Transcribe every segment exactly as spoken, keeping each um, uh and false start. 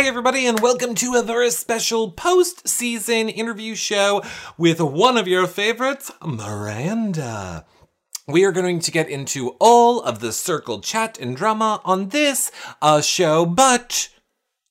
Hey everybody, and welcome to a very special post-season interview show with one of your favorites, Miranda. We are going to get into all of the circle chat and drama on this uh, show, but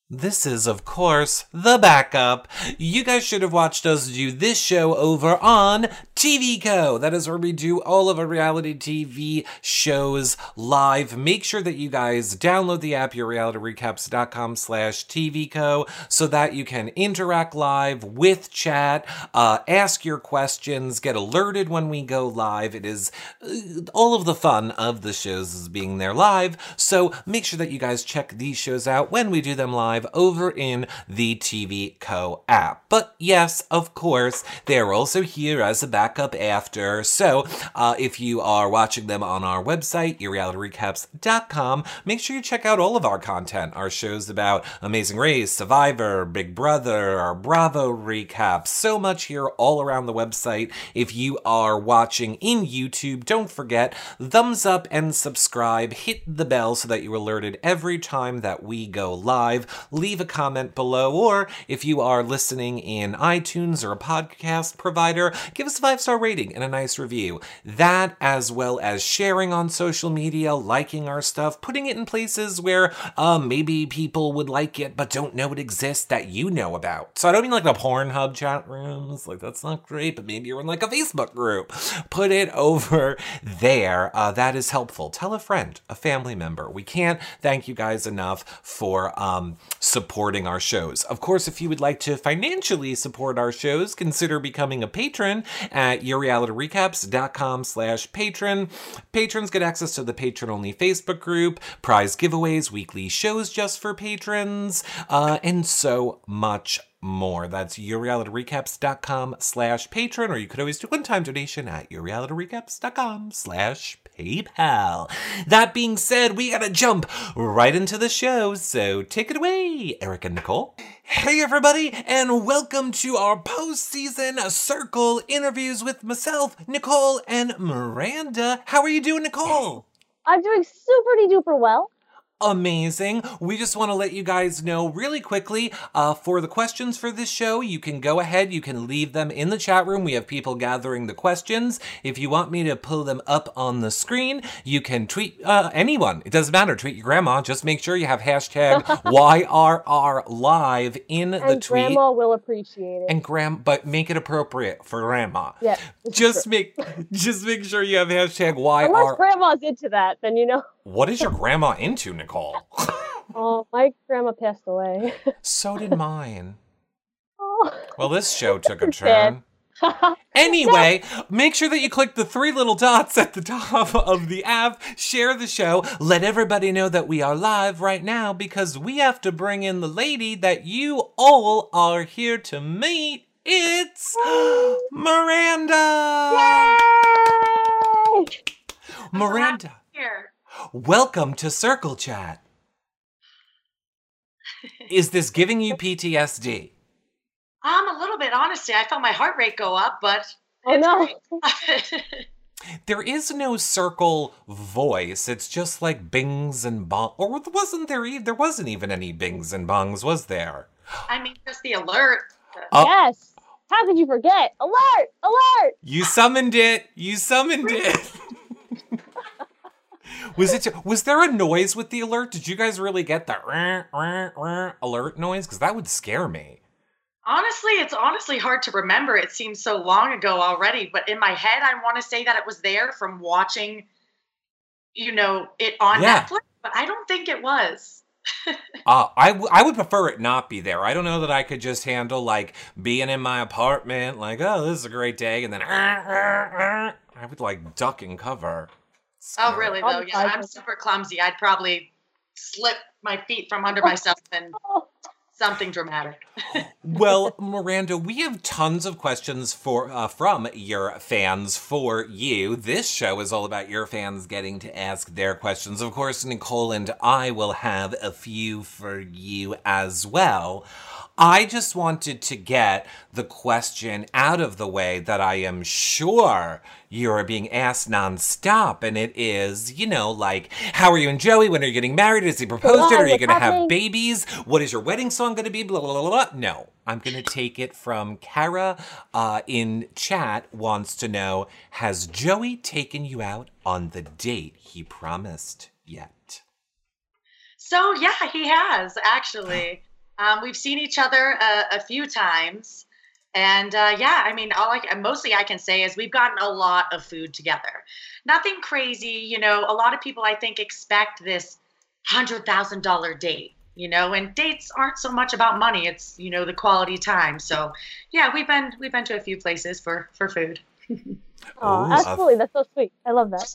this is, of course, the backup. You guys should have watched us do this show over on T V Co. That is where we do all of our reality T V shows live. Make sure that you guys download the app, your reality recaps dot com slash T V Co, so that you can interact live with chat, uh, ask your questions, get alerted when we go live. It is uh, all of the fun of the shows is being there live. So make sure that you guys check these shows out when we do them live over in the T V Co app. But yes, of course, they're also here as a backup after. So uh, if you are watching them on our website, your reality recaps dot com, make sure you check out all of our content, our shows about Amazing Race, Survivor, Big Brother, our Bravo recaps, so much here all around the website. If you are watching in YouTube, don't forget, thumbs up and subscribe, hit the bell so that you're alerted every time that we go live. Leave a comment below, or if you are listening in iTunes or a podcast provider, give us a five-star rating and a nice review. That, as well as sharing on social media, liking our stuff, putting it in places where uh, maybe people would like it but don't know it exists that you know about. So I don't mean like the Pornhub chat rooms, like that's not great, but maybe you're in like a Facebook group. Put it over there. Uh, that is helpful. Tell a friend, a family member. We can't thank you guys enough for um, supporting our shows. Of course, if you would like to financially support our shows, consider becoming a patron at your reality recaps dot com slash patron. Patrons get access to the patron-only Facebook group, prize giveaways, weekly shows just for patrons, uh, and so much more. That's your reality recaps dot com slash patron, or you could always do one-time donation at your reality recaps dot com slash PayPal. That being said, we gotta jump right into the show, so take it away, Eric and Nicole. Hey everybody, and welcome to our post-season circle interviews with myself, Nicole, and Miranda. How are you doing, Nicole? I'm doing super-duper well. Amazing. We just want to let you guys know really quickly uh, for the questions for this show, you can go ahead, you can leave them in the chat room. We have people gathering the questions. If you want me to pull them up on the screen, you can tweet uh, anyone. It doesn't matter. Tweet your grandma. Just make sure you have hashtag Y R R live in and the tweet. Grandma will appreciate it. And gram, but make it appropriate for grandma. Yeah. Just true. make just make sure you have hashtag Y R R. Unless grandma's into that, then you know. What is your grandma into, Nicole? Oh, my grandma passed away. So did mine. Oh. Well, this show took a turn. Anyway, no. Make sure that you click the three little dots at the top of the app, share the show, let everybody know that we are live right now because we have to bring in the lady that you all are here to meet. It's Miranda! Yay! Miranda. Here. Welcome to Circle Chat. Is this giving you P T S D? Um, a little bit, honestly. I felt my heart rate go up, but I know. There is no circle voice. It's just like bings and bongs. Or wasn't there? E there wasn't even any bings and bongs, was there? I mean, just the alert. Uh, yes. How could you forget? Alert! Alert! You summoned it. You summoned it. Was it? Was there a noise with the alert? Did you guys really get that rah, rah, rah alert noise? Because that would scare me. Honestly, it's honestly hard to remember. It seems so long ago already. But in my head, I want to say that it was there from watching, you know, it on yeah. Netflix. But I don't think it was. uh, I, w I would prefer it not be there. I don't know that I could just handle, like, being in my apartment, like, oh, this is a great day. And then rah, rah, rah. I would, like, duck and cover. Scary. Oh, really, though? Yeah, I'm super clumsy. I'd probably slip my feet from under myself and something dramatic. Well, Miranda, we have tons of questions for uh, from your fans for you. This show is all about your fans getting to ask their questions. Of course, Nicole and I will have a few for you as well. I just wanted to get the question out of the way that I am sure you're being asked nonstop, and it is, you know, like, how are you and Joey? When are you getting married? Is he proposed yeah, to? Are you going to have babies? What is your wedding song going to be? Blah, blah, blah, blah. No, I'm going to take it from Kara uh, in chat, wants to know, has Joey taken you out on the date he promised yet? So, yeah, he has, actually. Um, we've seen each other uh, a few times, and uh, yeah, I mean, all I, mostly I can say is we've gotten a lot of food together. Nothing crazy, you know, a lot of people I think expect this one hundred thousand dollar date, you know, and dates aren't so much about money, it's, you know, the quality time. So yeah, we've been, we've been to a few places for, for food. Oh, absolutely, that's so sweet. I love that.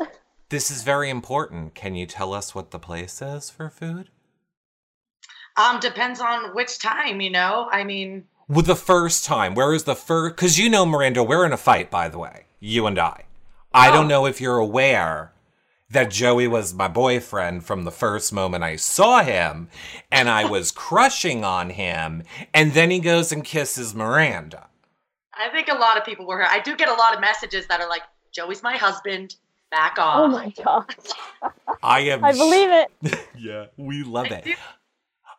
This is very important. Can you tell us what the place is for food? Um, depends on which time, you know, I mean. Well, the first time, where is the first? Because you know, Miranda, we're in a fight, by the way, you and I. Oh. I don't know if you're aware that Joey was my boyfriend from the first moment I saw him, and I was crushing on him, and then he goes and kisses Miranda. I think a lot of people were, I do get a lot of messages that are like, Joey's my husband. Back off. Oh my God. I am. I believe it. Yeah, we love it.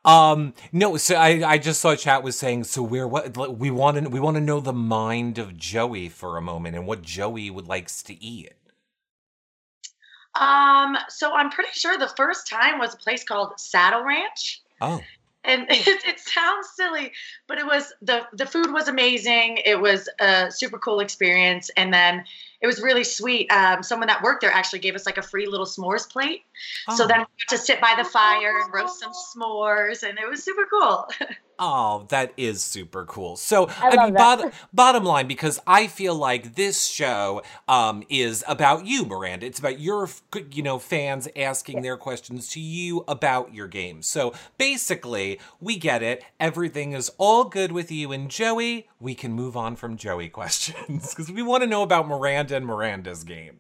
Um, no, so I, I just saw chat was saying, so we're what we want to, we want to know the mind of Joey for a moment and what Joey would likes to eat. Um, so I'm pretty sure the first time was a place called Saddle Ranch. Oh, and it, it sounds silly, but it was, the, the food was amazing. It was a super cool experience. And then it was really sweet. Um, someone that worked there actually gave us like a free little s'mores plate. Oh. So then we got to sit by the fire and roast some s'mores, and it was super cool. Oh, that is super cool. So I, I mean, bottom, bottom line, because I feel like this show um, is about you, Miranda. It's about your, you know, fans asking yeah. their questions to you about your game. So basically, we get it. Everything is all good with you and Joey. We can move on from Joey questions because we want to know about Miranda and Miranda's game.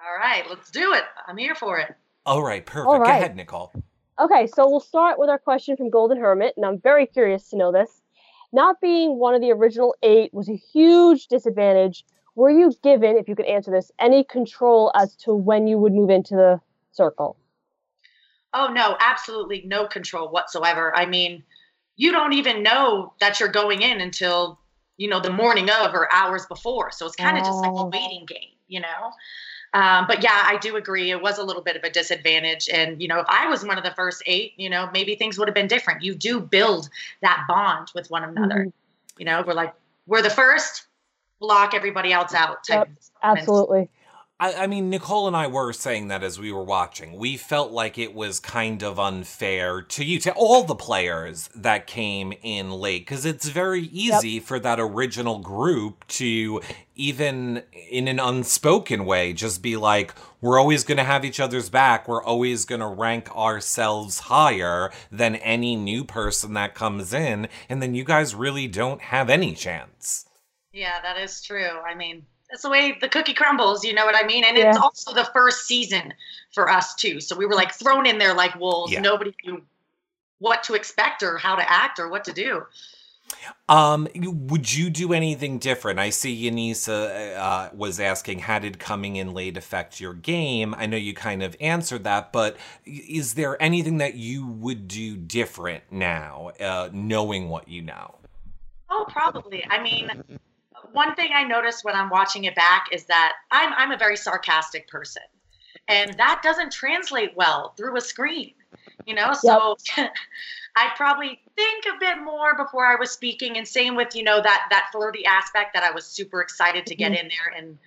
All right, let's do it. I'm here for it. All right, perfect. All right. Go ahead, Nicole. Okay, so we'll start with our question from Golden Hermit, and I'm very curious to know this. Not being one of the original eight was a huge disadvantage. Were you given, if you could answer this, any control as to when you would move into the circle? Oh, no, absolutely no control whatsoever. I mean, you don't even know that you're going in until, you know, the morning of or hours before. So it's kind of oh. just like a waiting game, you know? Um, but yeah, I do agree. It was a little bit of a disadvantage. And, you know, if I was one of the first eight, you know, maybe things would have been different. You do build that bond with one another. Mm-hmm. You know, we're like, we're the first, block everybody else out. Type yep, absolutely. I, I mean, Nicole and I were saying that as we were watching. We felt like it was kind of unfair to you, to all the players that came in late, because it's very easy yep. for that original group to even in an unspoken way, just be like, we're always going to have each other's back. We're always going to rank ourselves higher than any new person that comes in. And then you guys really don't have any chance. Yeah, that is true. I mean, that's the way the cookie crumbles. You know what I mean? And yeah. it's also the first season for us, too. So we were like thrown in there like wolves. Yeah. Nobody knew what to expect or how to act or what to do. Um, would you do anything different? I see Yanisa uh, was asking, how did coming in late affect your game? I know you kind of answered that, but is there anything that you would do different now, uh, knowing what you know? Oh, probably. I mean, one thing I noticed when I'm watching it back is that I'm, I'm a very sarcastic person, and that doesn't translate well through a screen, you know? So yep. I probably think a bit more before I was speaking, and same with, you know, that, that flirty aspect that I was super excited to get in there and,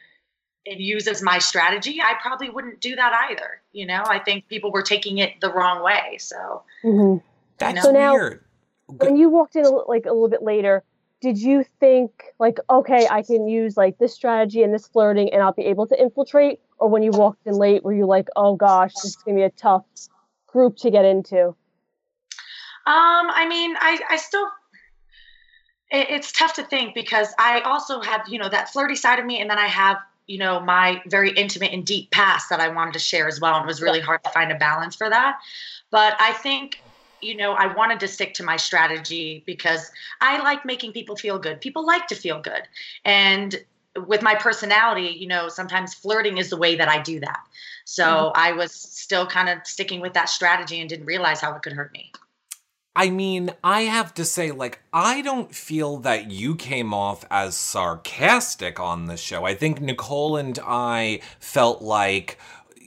and use as my strategy. I probably wouldn't do that either. You know, I think people were taking it the wrong way. So mm-hmm. that's you know. weird. When you walked in a, like a little bit later, did you think like, okay, I can use like this strategy and this flirting and I'll be able to infiltrate? Or when you walked in late, were you like, oh gosh, this is going to be a tough group to get into? Um, I mean, I, I still, it, it's tough to think because I also have, you know, that flirty side of me. And then I have, you know, my very intimate and deep past that I wanted to share as well. And it was really hard to find a balance for that. But I think you know, I wanted to stick to my strategy because I like making people feel good. People like to feel good. And with my personality, you know, sometimes flirting is the way that I do that. So mm-hmm. I was still kind of sticking with that strategy and didn't realize how it could hurt me. I mean, I have to say, like, I don't feel that you came off as sarcastic on the show. I think Nicole and I felt like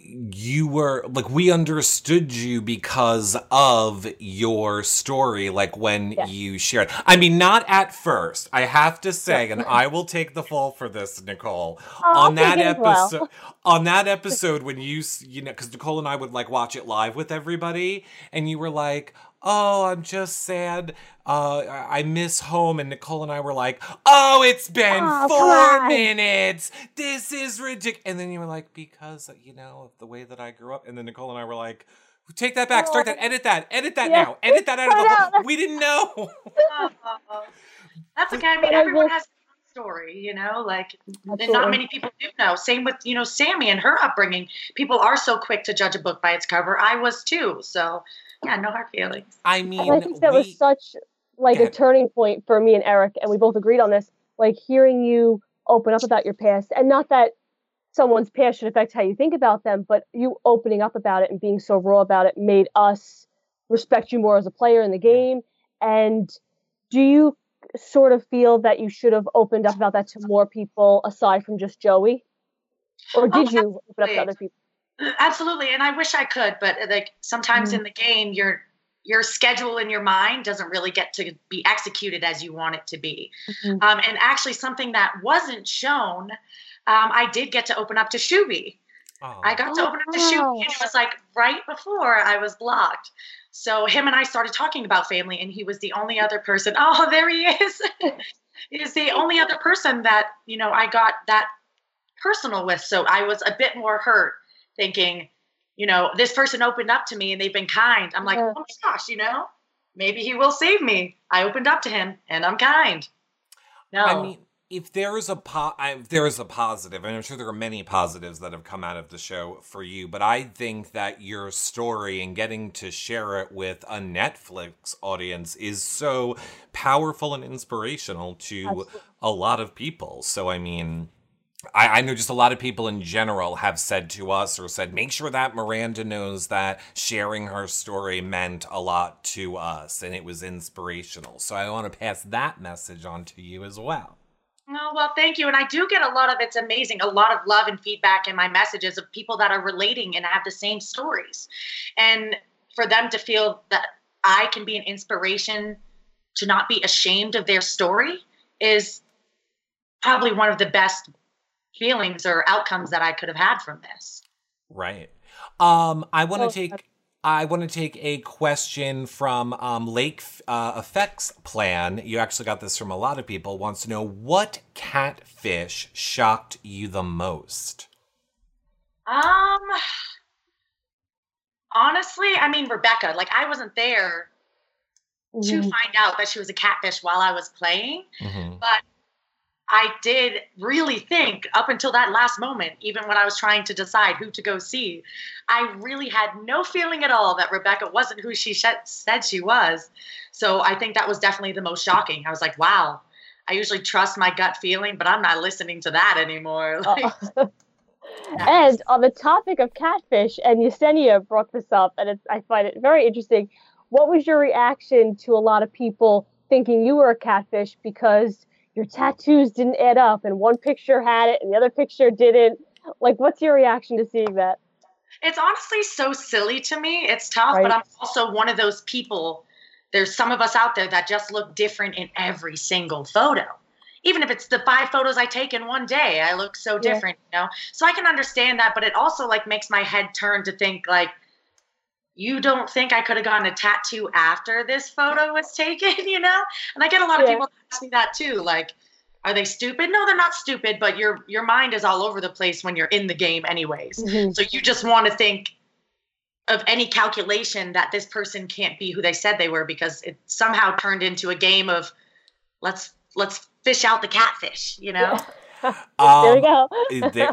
you were, like, we understood you because of your story, like, when yeah. you shared. I mean, not at first, I have to say, and I will take the fall for this, Nicole. Oh, on that episode, well. on that episode when you, you know, because Nicole and I would, like, watch it live with everybody, and you were like, oh, I'm just sad. Uh, I miss home. And Nicole and I were like, oh, it's been oh, four minutes. This is ridiculous. And then you were like, because, you know, of the way that I grew up. And then Nicole and I were like, take that back. Start that. Edit that. Edit that yeah. now. Edit that out of the whole. We didn't know. Oh, that's okay. I mean, everyone has their own story, you know, like and not many people do know. Same with, you know, Sammy and her upbringing. People are so quick to judge a book by its cover. I was too. So. Yeah, no hard feelings. I mean, and I think that we, was such like a turning point for me and Eric, and we both agreed on this. Like hearing you open up about your past, and not that someone's past should affect how you think about them, but you opening up about it and being so raw about it made us respect you more as a player in the game. And do you sort of feel that you should have opened up about that to more people aside from just Joey, or did oh, you open up to other people? Absolutely. And I wish I could, but like sometimes mm. in the game, your, your schedule in your mind doesn't really get to be executed as you want it to be. Mm-hmm. Um, and actually something that wasn't shown, um, I did get to open up to Shuby. Oh. I got to open up to Shuby and it was like right before I was blocked. So him and I started talking about family and he was the only other person. Oh, there he is. He is the only other person that, you know, I got that personal with. So I was a bit more hurt. Thinking, you know, this person opened up to me and they've been kind. I'm like, oh my gosh, you know, maybe he will save me. I opened up to him and I'm kind. No. I mean, if there is a po- I, if there is a positive, and I'm sure there are many positives that have come out of the show for you, but I think that your story and getting to share it with a Netflix audience is so powerful and inspirational to Absolutely. A lot of people. So, I mean... I, I know just a lot of people in general have said to us or said, make sure that Miranda knows that sharing her story meant a lot to us and it was inspirational. So I want to pass that message on to you as well. Oh, well, thank you. And I do get a lot of, it's amazing, a lot of love and feedback in my messages of people that are relating and have the same stories. And for them to feel that I can be an inspiration to not be ashamed of their story is probably one of the best feelings or outcomes that I could have had from this. Right. Um, I want to oh, take I want to take a question from um, Lake uh, Effects Plan. You actually got this from a lot of people. Wants to know, what catfish shocked you the most? Um, honestly, I mean, Rebecca, like I wasn't there mm-hmm. to find out that she was a catfish while I was playing, mm-hmm. but I did really think up until that last moment, even when I was trying to decide who to go see, I really had no feeling at all that Rebecca wasn't who she sh- said she was. So I think that was definitely the most shocking. I was like, wow, I usually trust my gut feeling, but I'm not listening to that anymore. Like, and on the topic of catfish, and Yesenia brought this up, and it's, I find it very interesting. What was your reaction to a lot of people thinking you were a catfish because your tattoos didn't add up and one picture had it and the other picture didn't? Like, what's your reaction to seeing that? It's honestly so silly to me. It's tough, right? But I'm also one of those people. There's some of us out there that just look different in every single photo. Even if it's the five photos I take in one day, I look so different, yeah. you know? So I can understand that, but it also like makes my head turn to think like, you don't think I could have gotten a tattoo after this photo was taken, you know? And I get a lot of yeah. people ask me that too. Like, are they stupid? No, they're not stupid, but your your mind is all over the place when you're in the game anyways. Mm-hmm. So you just want to think of any calculation that this person can't be who they said they were because it somehow turned into a game of let's let's fish out the catfish, you know? Yeah. Um, there we go. they,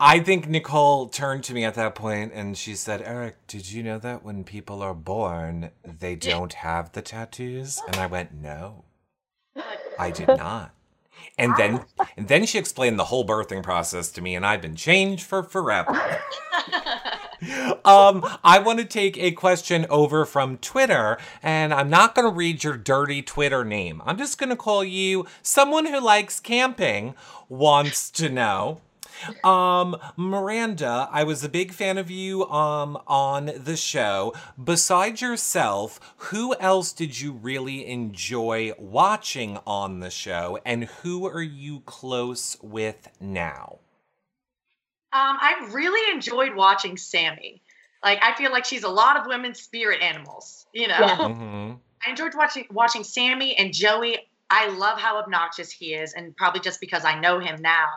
I think Nicole turned to me at that point and she said, Eric, did you know that when people are born, they don't have the tattoos? And I went, no, I did not. And then and then she explained the whole birthing process to me, and I've been changed for forever. Um, I want to take a question over from Twitter, and I'm not going to read your dirty Twitter name. I'm just going to call you someone who likes camping wants to know. Um, Miranda, I was a big fan of you um, on the show. Besides yourself, who else did you really enjoy watching on the show, and who are you close with now? Um, I really enjoyed watching Sammy. Like, I feel like she's a lot of women's spirit animals, you know? Yeah. Mm-hmm. I enjoyed watching watching Sammy and Joey. I love how obnoxious he is, and probably just because I know him now.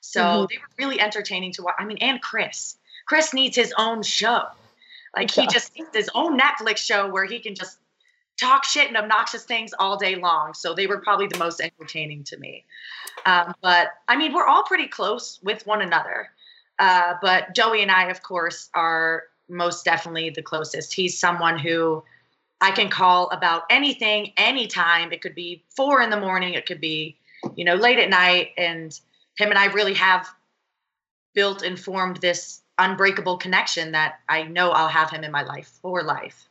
So mm-hmm. they were really entertaining to watch. I mean, and Chris. Chris needs his own show. Like, he just needs his own Netflix show where he can just talk shit and obnoxious things all day long. So they were probably the most entertaining to me. Um, but, I mean, we're all pretty close with one another. Uh, but Joey and I, of course, are most definitely the closest. He's someone who I can call about anything, anytime. It could be four in the morning. It could be, you know, late at night. And him and I really have built and formed this unbreakable connection that I know I'll have him in my life for life.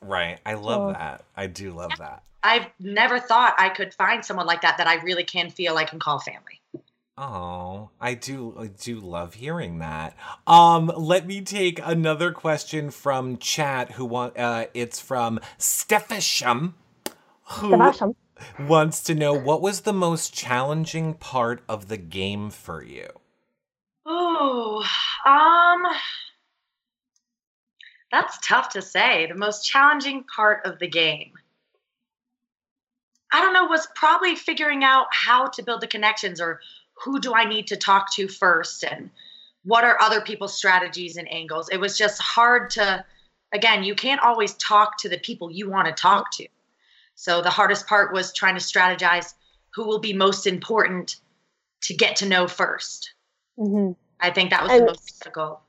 Right. I love oh. that. I do love yeah. that. I've never thought I could find someone like that, that I really can feel I can call family. Oh, I do I do love hearing that. Um, let me take another question from chat. Who want? Uh, it's from Steffisham, who Steffisham. wants to know, what was the most challenging part of the game for you? Oh, um, that's tough to say. The most challenging part of the game. I don't know. Was probably figuring out how to build the connections, or who do I need to talk to first? And what are other people's strategies and angles? It was just hard to, again, you can't always talk to the people you want to talk to. So the hardest part was trying to strategize who will be most important to get to know first. Mm-hmm. I think that was and the most difficult.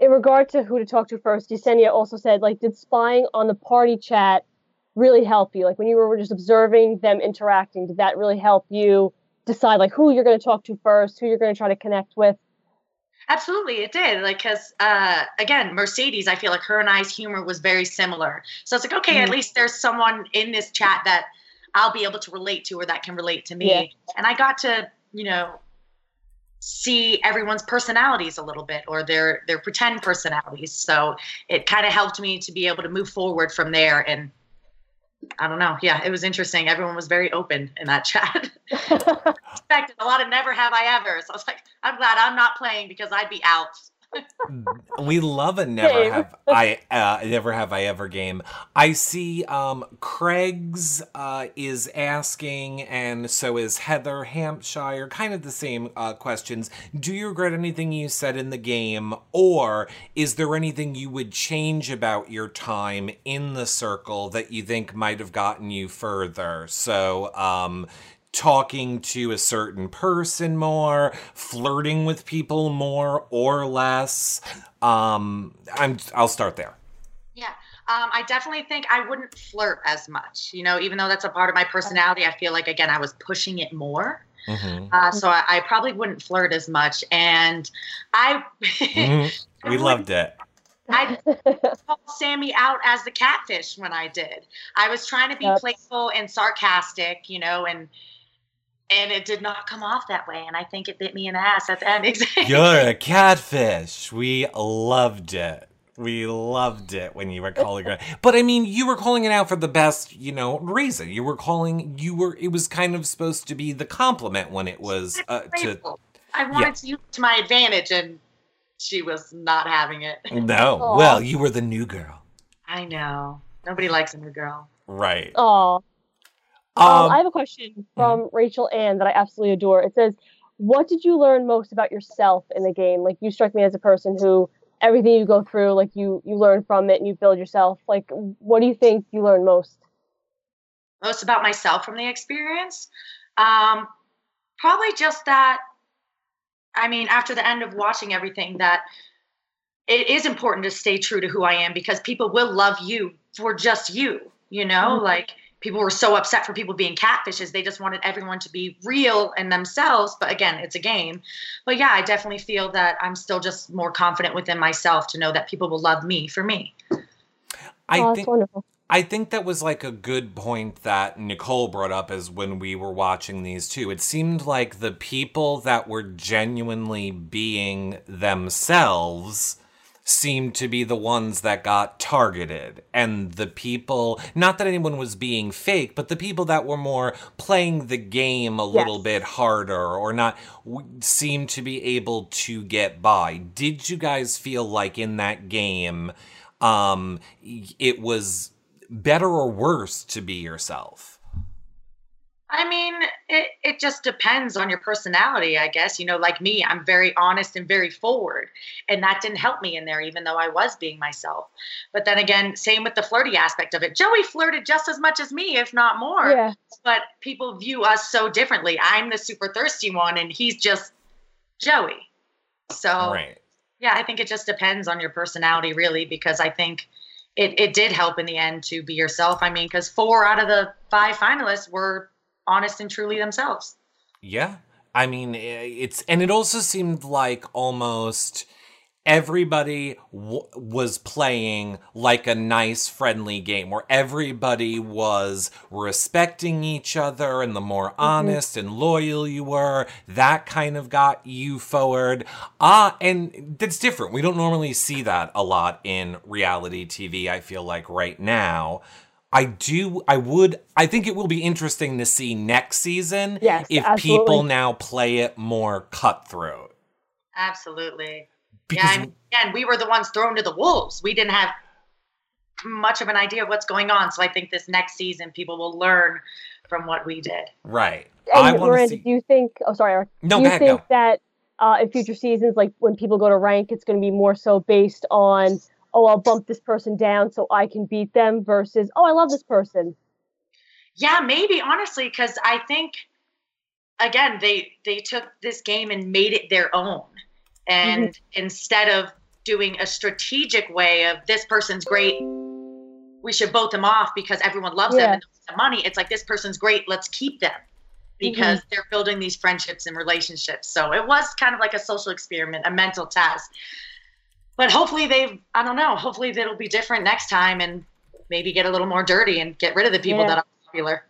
In regard to who to talk to first, Yesenia also said, like, did spying on the party chat really help you? Like, when you were just observing them interacting, did that really help you decide, like, who you're going to talk to first, who you're going to try to connect with? Absolutely, it did. Like, because, uh, again, Mercedes, I feel like her and I's humor was very similar. So it's like, okay, mm-hmm. at least there's someone in this chat that I'll be able to relate to, or that can relate to me. Yeah. And I got to, you know, see everyone's personalities a little bit, or their, their pretend personalities. So it kind of helped me to be able to move forward from there. And I don't know. Yeah, it was interesting. Everyone was very open in that chat. Expected a lot of never have I ever. So I was like, I'm glad I'm not playing, because I'd be out. We love a never have I uh, never have I ever game. I see um, Craig's uh, is asking, and so is Heather Hampshire, kind of the same uh, questions. Do you regret anything you said in the game, or is there anything you would change about your time in the circle that you think might have gotten you further? So, um, talking to a certain person more, flirting with people more or less. Um, I'm, I'll start there. Yeah, um, I definitely think I wouldn't flirt as much. You know, even though that's a part of my personality, I feel like, again, I was pushing it more. Mm-hmm. uh, so I, I probably wouldn't flirt as much. And I... mm-hmm. We loved it. I called Sammy out as the catfish when I did. I was trying to be yep. playful and sarcastic, you know, and... And it did not come off that way. And I think it bit me in the ass at the end. Exactly. You're a catfish. We loved it. We loved it when you were calling it. But I mean, you were calling it out for the best, you know, reason. You were calling, you were, it was kind of supposed to be the compliment when it was. Uh, to, I wanted yeah. to use it to my advantage, and she was not having it. No. Aww. Well, you were the new girl. I know. Nobody likes a new girl. Right. Aw. Um, um, I have a question from Rachel Ann that I absolutely adore. It says, what did you learn most about yourself in the game? Like, you struck me as a person who everything you go through, like, you, you learn from it and you build yourself. Like, what do you think you learned most? Most about myself from the experience? Um, probably just that I mean, after the end of watching everything, that it is important to stay true to who I am, because people will love you for just you, you know, mm-hmm. like people were so upset for people being catfishes. They just wanted everyone to be real and themselves. But again, it's a game. But yeah, I definitely feel that I'm still just more confident within myself to know that people will love me for me. I oh, think wonderful. I think that was like a good point that Nicole brought up is when we were watching these two. It seemed like the people that were genuinely being themselves seemed to be the ones that got targeted. And the people, not that anyone was being fake, but the people that were more playing the game a yes. little bit harder or not seemed to be able to get by. Did you guys feel like in that game, um, it was better or worse to be yourself? I mean, it, it just depends on your personality, I guess. You know, like me, I'm very honest and very forward. And that didn't help me in there, even though I was being myself. But then again, same with the flirty aspect of it. Joey flirted just as much as me, if not more. Yeah. But people view us so differently. I'm the super thirsty one, and he's just Joey. So, right. yeah, I think it just depends on your personality, really, because I think it, it did help in the end to be yourself. I mean, because four out of the five finalists were honest and truly themselves. Yeah. I mean, it's, and it also seemed like almost everybody w- was playing like a nice, friendly game where everybody was respecting each other, and the more mm-hmm. honest and loyal you were, that kind of got you forward. Ah, uh, and that's different. We don't normally see that a lot in reality T V, I feel like, right now. I do, I would, I think it will be interesting to see next season yes, if absolutely. people now play it more cutthroat. Absolutely. Because yeah, I mean, again, we were the ones thrown to the wolves. We didn't have much of an idea of what's going on. So I think this next season, people will learn from what we did. Right. And I Miranda, see... do you think, oh, sorry, Eric. No, do you ahead, think no. that uh, in future seasons, like when people go to rank, it's going to be more so based on, oh, I'll bump this person down so I can beat them versus, oh, I love this person. Yeah, maybe, honestly, because I think, again, they they took this game and made it their own. And mm-hmm. instead of doing a strategic way of this person's great, we should vote them off because everyone loves yeah. them and the money, it's like this person's great, let's keep them. Because mm-hmm. they're building these friendships and relationships. So it was kind of like a social experiment, a mental test. But hopefully they've, I don't know, hopefully it'll be different next time and maybe get a little more dirty and get rid of the people yeah. that are popular.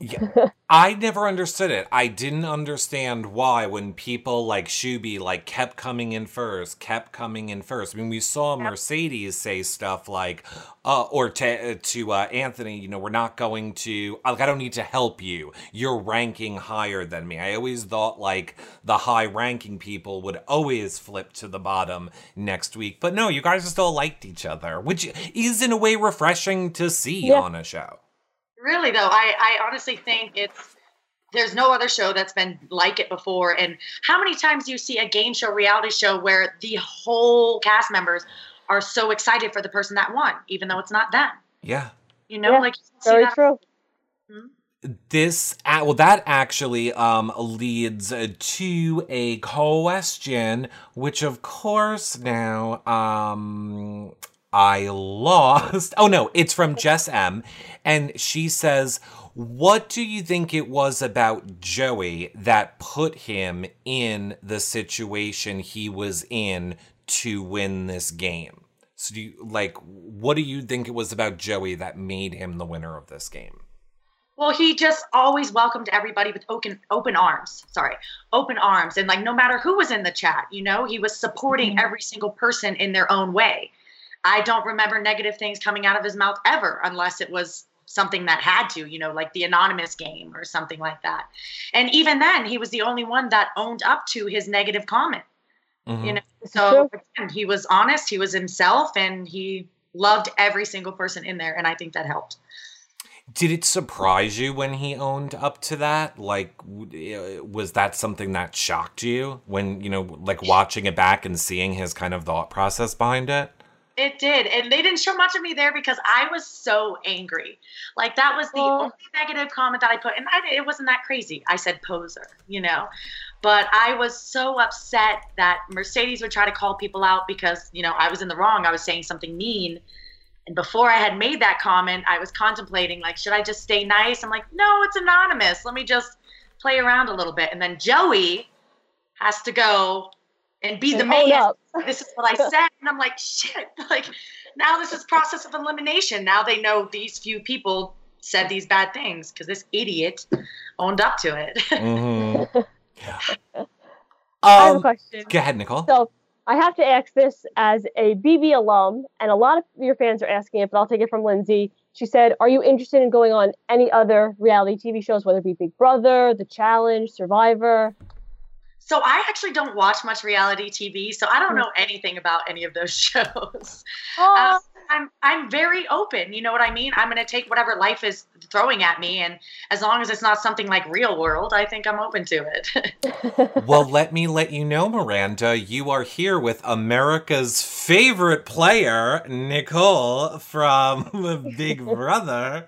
Yeah. I never understood it. I didn't understand why when people like Shuby like kept coming in first, kept coming in first. I mean, we saw Mercedes say stuff like, uh, or to, to uh, Anthony, you know, we're not going to, like, I don't need to help you. You're ranking higher than me. I always thought like the high ranking people would always flip to the bottom next week. But no, you guys still liked each other, which is in a way refreshing to see yeah. on a show. Really, though, I, I honestly think it's there's no other show that's been like it before. And how many times do you see a game show, reality show where the whole cast members are so excited for the person that won, even though it's not them? Yeah. You know, yeah, like you see very that. True. Hmm? This, well, that actually um, leads to a question, which, of course, now um, I lost. Oh, no, it's from Jess M. And she says, what do you think it was about Joey that put him in the situation he was in to win this game? So do you, like, what do you think it was about Joey that made him the winner of this game? Well, he just always welcomed everybody with open, open arms, sorry, open arms. And like, no matter who was in the chat, you know, he was supporting every single person in their own way. I don't remember negative things coming out of his mouth ever, unless it was something that had to, you know, like the anonymous game or something like that. And even then, he was the only one that owned up to his negative comment. Mm-hmm. You know, so again, he was honest, he was himself, and he loved every single person in there. And I think that helped. Did it surprise you when he owned up to that? Like, was that something that shocked you when, you know, like watching it back and seeing his kind of thought process behind it? It did. And they didn't show much of me there because I was so angry. Like, that was the oh. only negative comment that I put. And I, it wasn't that crazy. I said poser, you know. But I was so upset that Mercedes would try to call people out because, you know, I was in the wrong. I was saying something mean. And before I had made that comment, I was contemplating, like, should I just stay nice? I'm like, no, it's anonymous. Let me just play around a little bit. And then Joey has to go and be the man. This is what I said. And I'm like, shit. Like, now this is process of elimination. Now they know these few people said these bad things because this idiot owned up to it. Mm-hmm. Yeah. Um, I have a question. Go ahead, Nicole. So I have to ask this as a B B alum, and a lot of your fans are asking it, but I'll take it from Lindsay. She said, are you interested in going on any other reality T V shows, whether it be Big Brother, The Challenge, Survivor? So I actually don't watch much reality T V, so I don't know anything about any of those shows. Oh. Um, I'm I'm very open, you know what I mean? I'm going to take whatever life is throwing at me, and as long as it's not something like Real World, I think I'm open to it. Well, let me let you know, Miranda, you are here with America's favorite player, Nicole from Big Brother.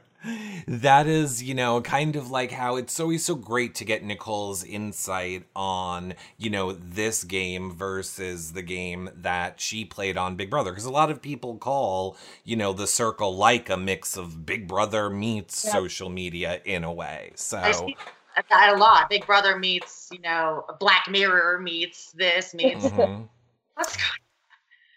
That is, you know, kind of like how it's always so great to get Nicole's insight on, you know, this game versus the game that she played on Big Brother. Because a lot of people call, you know, The Circle like a mix of Big Brother meets yeah. social media in a way. So I see that a lot. Big Brother meets, you know, Black Mirror meets this, meets mm-hmm. Let's go.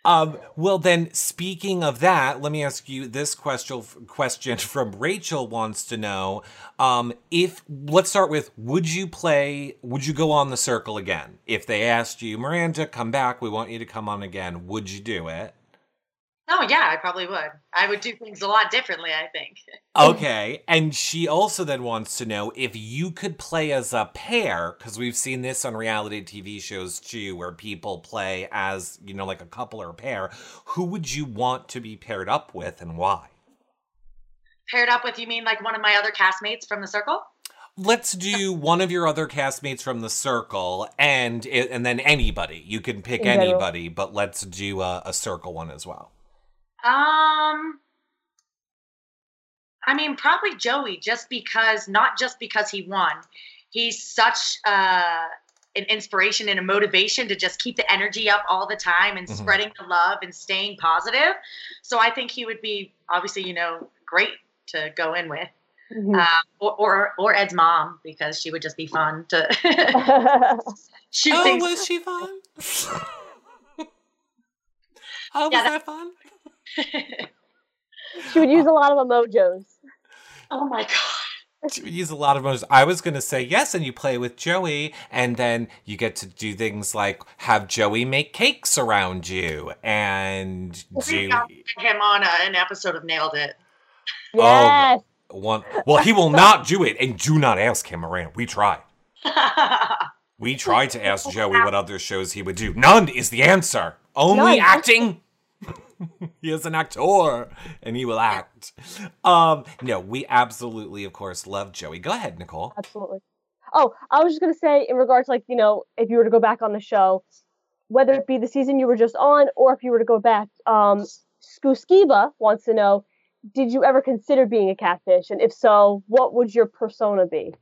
Um, well, then, speaking of that, let me ask you this question, question from Rachel wants to know, um, if, let's start with, would you play, would you go on The Circle again? If they asked you, Miranda, come back, we want you to come on again, would you do it? Oh, yeah, I probably would. I would do things a lot differently, I think. Okay, and she also then wants to know if you could play as a pair, because we've seen this on reality T V shows too, where people play as, you know, like a couple or a pair. Who would you want to be paired up with and why? Paired up with, you mean like one of my other castmates from The Circle? Let's do one of your other castmates from The Circle, and and then anybody. You can pick anybody, but let's do a, a Circle one as well. Um, I mean, probably Joey, just because, not just because he won. He's such uh, an inspiration and a motivation to just keep the energy up all the time and mm-hmm. spreading the love and staying positive. So I think he would be, obviously, you know, great to go in with. Mm-hmm. uh, or, or or Ed's mom, because she would just be fun to shoot oh, things. Was she fun? oh, yeah, was that, that fun? She would use a lot of emojis. Oh my god. She would use a lot of emojis. I was going to say yes, and you play with Joey, and then you get to do things like have Joey make cakes around you, and do him on a, an episode of Nailed It. Yes. Oh, one. Well, he will not do it, and do not ask him, Miranda. We tried. We tried to ask Joey what other shows he would do. None is the answer. Only None. acting. He is an actor, and he will act. Um, no, we absolutely, of course, love Joey. Go ahead, Nicole. Absolutely. Oh, I was just going to say, in regards to, like, you know, if you were to go back on the show, whether it be the season you were just on, or if you were to go back, um, Skuskiba wants to know, did you ever consider being a catfish? And if so, what would your persona be?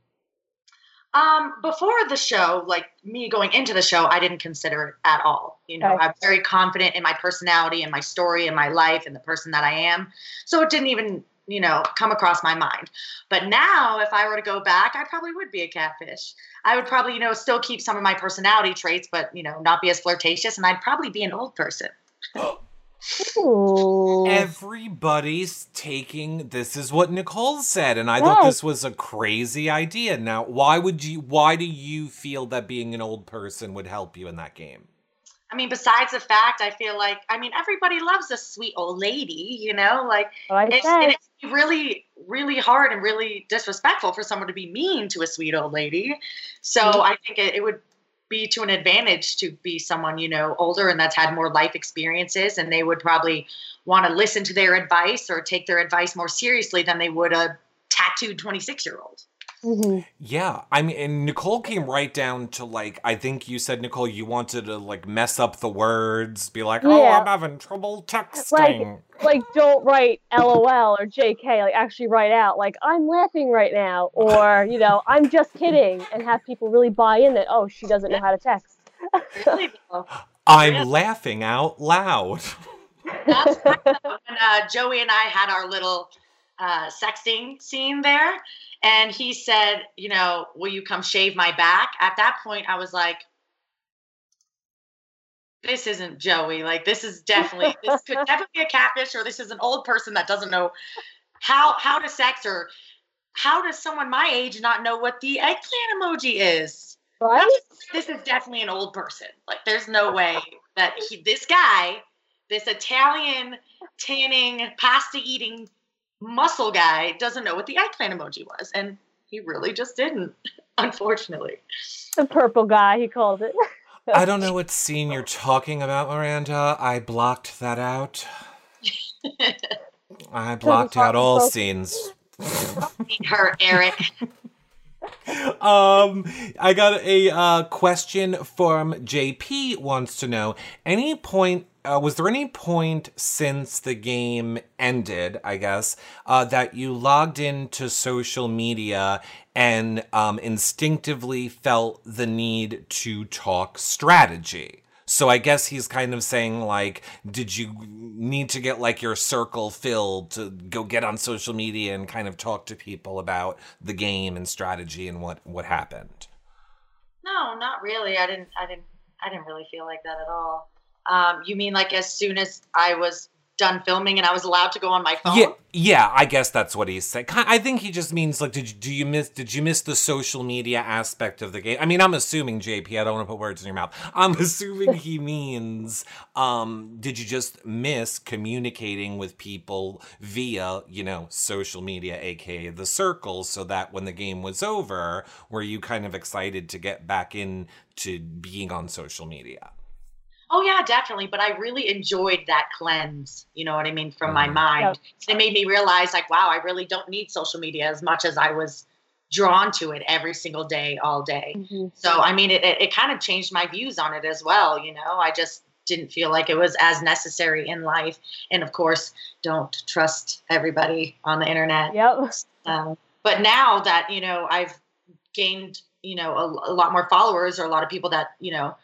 Um, before the show, like me going into the show, I didn't consider it at all. You know, okay. I'm very confident in my personality and my story and my life and the person that I am. So it didn't even, you know, come across my mind. But now if I were to go back, I probably would be a catfish. I would probably, you know, still keep some of my personality traits, but, you know, not be as flirtatious. And I'd probably be an old person. Ooh. Everybody's taking, this is what Nicole said, and I yes. thought this was a crazy idea. Now, why would you, why do you feel that being an old person would help you in that game? I mean, besides the fact, I feel like, I mean, everybody loves a sweet old lady, you know, like, like it's, and it's really, really hard and really disrespectful for someone to be mean to a sweet old lady. So mm-hmm. I think it, it would be to an advantage to be someone, you know, older and that's had more life experiences, and they would probably want to listen to their advice or take their advice more seriously than they would a tattooed twenty-six year old. Mm-hmm. Yeah, I mean, and Nicole came right down to, like, I think you said, Nicole, you wanted to, like, mess up the words, be like, oh, yeah. I'm having trouble texting. Like, like, don't write L O L or J K, like, actually write out, like, I'm laughing right now, or, you know, I'm just kidding, and have people really buy in that, oh, she doesn't know how to text. I'm laughing out loud. That's when uh, Joey and I had our little uh, sexting scene there. And he said, you know, will you come shave my back? At that point, I was like, this isn't Joey. Like, this is definitely, this could definitely be a catfish, or this is an old person that doesn't know how, how to sex, or how does someone my age not know what the eggplant emoji is? Right? This is definitely an old person. Like, there's no way that he, this guy, this Italian tanning, pasta-eating muscle guy doesn't know what the eggplant emoji was, and he really just didn't, unfortunately. The purple guy, he called it. I don't know what scene you're talking about, Miranda. I blocked that out. I blocked out all scenes. Her, Eric. um, I got a uh, question from J P. Wants to know, any point Uh, was there any point since the game ended, I guess, uh, that you logged into social media and um, instinctively felt the need to talk strategy? So I guess he's kind of saying, like, did you need to get, like, your circle filled to go get on social media and kind of talk to people about the game and strategy and what, what happened? No, not really. I didn't, I didn't, I didn't really feel like that at all. Um, you mean, like, as soon as I was done filming and I was allowed to go on my phone? Yeah, yeah, I guess that's what he's saying. I think he just means, like, did you, do you miss did you miss the social media aspect of the game? I mean, I'm assuming, J P, I don't want to put words in your mouth. I'm assuming he means, um, did you just miss communicating with people via, you know, social media, aka the circle, so that when the game was over, were you kind of excited to get back into being on social media? Oh, yeah, definitely. But I really enjoyed that cleanse, you know what I mean, from my mind. Yeah. It made me realize, like, wow, I really don't need social media as much as I was drawn to it every single day, all day. Mm-hmm. So, I mean, it, it, it kind of changed my views on it as well, you know. I just didn't feel like it was as necessary in life. And, of course, don't trust everybody on the internet. Yep. Um, but now that, you know, I've gained, you know, a, a lot more followers, or a lot of people that, you know,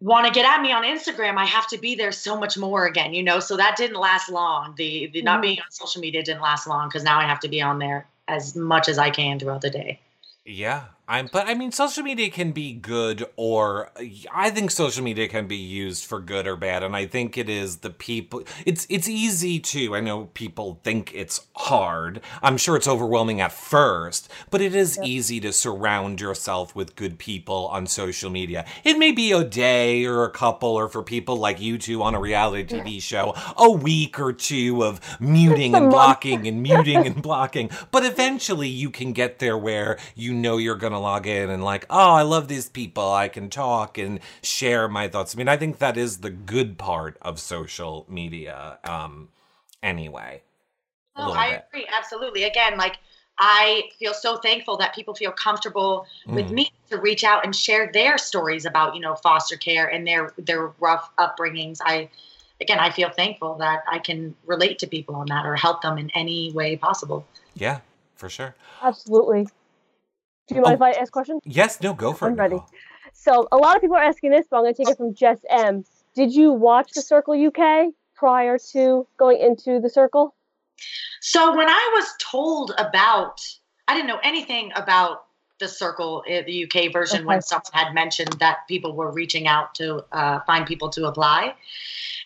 want to get at me on Instagram, I have to be there so much more again, you know? So that didn't last long. The, the not being on social media didn't last long, because now I have to be on there as much as I can throughout the day. Yeah. I'm, but I mean, social media can be good, or I think social media can be used for good or bad. And I think it is the people, it's, it's easy to, I know people think it's hard. I'm sure it's overwhelming at first, but it is yeah. easy to surround yourself with good people on social media. It may be a day or a couple, or for people like you two on a reality T V show, a week or two of muting and blocking and muting and blocking. But eventually you can get there where you know you're going to log in and, like, oh, I love these people. I can talk and share my thoughts. I mean, I think that is the good part of social media, um, anyway. Oh, I bit. agree. Absolutely. Again, like, I feel so thankful that people feel comfortable mm. with me to reach out and share their stories about, you know, foster care and their, their rough upbringings. I, again, I feel thankful that I can relate to people on that, or help them in any way possible. Yeah, for sure. Absolutely. Do you mind oh, if I ask questions? Yes, no, go for I'm it. I'm ready. So a lot of people are asking this, but I'm going to take it from Jess M. Did you watch The Circle U K prior to going into The Circle? So when I was told about, I didn't know anything about The Circle, the U K version, okay. when someone had mentioned that people were reaching out to uh, find people to apply.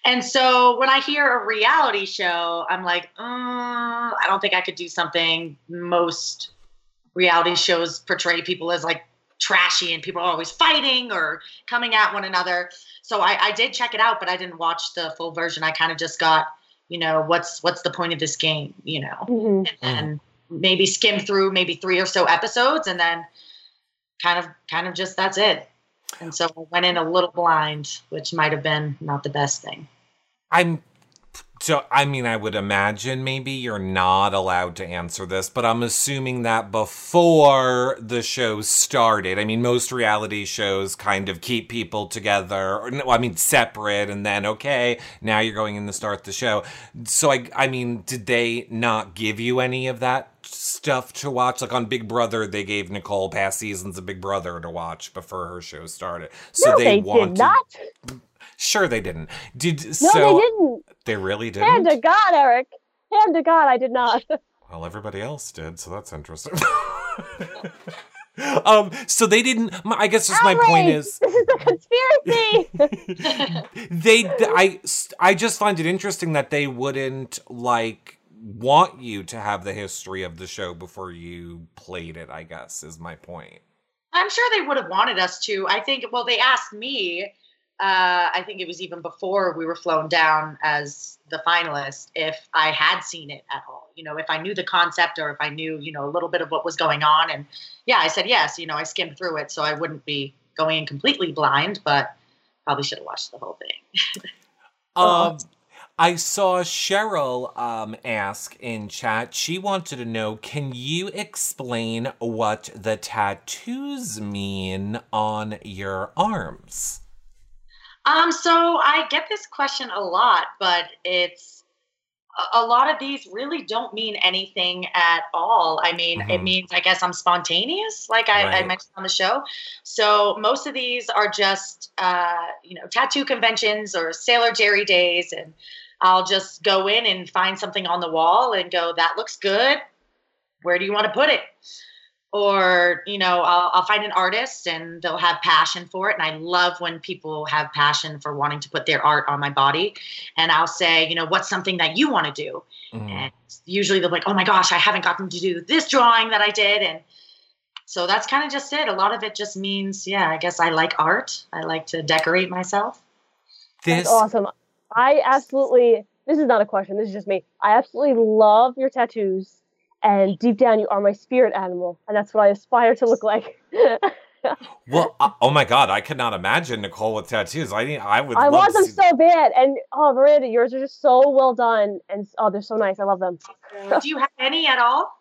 And so when I hear a reality show, I'm like, mm, I don't think I could do something most... reality shows portray people as, like, trashy, and people are always fighting or coming at one another. So I, I did check it out, but I didn't watch the full version. I kind of just got, you know, what's what's the point of this game, you know, mm-hmm. and then maybe skim through maybe three or so episodes, and then kind of kind of just that's it. And so I went in a little blind, which might have been not the best thing. I'm So, I mean, I would imagine maybe you're not allowed to answer this, but I'm assuming that before the show started, I mean, most reality shows kind of keep people together, or, well, I mean, separate, and then, okay, now you're going in to start the show. So, I, I mean, did they not give you any of that stuff to watch? Like on Big Brother, they gave Nicole past seasons of Big Brother to watch before her show started. So no, they, they wanted... did not. Sure, they didn't. Did no, so they didn't. They really didn't. Hand to God, Eric. Hand to God, I did not. Well, everybody else did, so that's interesting. um, so they didn't. I guess just my point is, this is the conspiracy. they, I, I just find it interesting that they wouldn't like want you to have the history of the show before you played it. I guess is my point. I'm sure they would have wanted us to. I think. Well, they asked me. Uh, I think it was even before we were flown down as the finalists, if I had seen it at all, you know, if I knew the concept or if I knew, you know, a little bit of what was going on. And yeah, I said, yes, you know, I skimmed through it, so I wouldn't be going in completely blind, but probably should have watched the whole thing. um, I saw Cheryl um, ask in chat, she wanted to know, can you explain what the tattoos mean on your arms? Um, so I get this question a lot, but it's a lot of these really don't mean anything at all. I mean, mm-hmm. it means, I guess I'm spontaneous, like I, right. I mentioned on the show. So most of these are just, uh, you know, tattoo conventions or Sailor Jerry days. And I'll just go in and find something on the wall and go, that looks good. Where do you want to put it? Or, you know, I'll, I'll find an artist and they'll have passion for it. And I love when people have passion for wanting to put their art on my body. And I'll say, you know, what's something that you want to do? Mm. And usually they're like, oh my gosh, I haven't gotten to do this drawing that I did. And so that's kind of just it. A lot of it just means, yeah, I guess I like art. I like to decorate myself. This- That's awesome. I absolutely, this is not a question. This is just me. I absolutely love your tattoos. And deep down, you are my spirit animal. And that's what I aspire to look like. Well, uh, oh my God, I could not imagine Nicole with tattoos. I I would. I want them to... so bad. And oh, Miranda, yours are just so well done. And oh, they're so nice. I love them. Do you have any at all?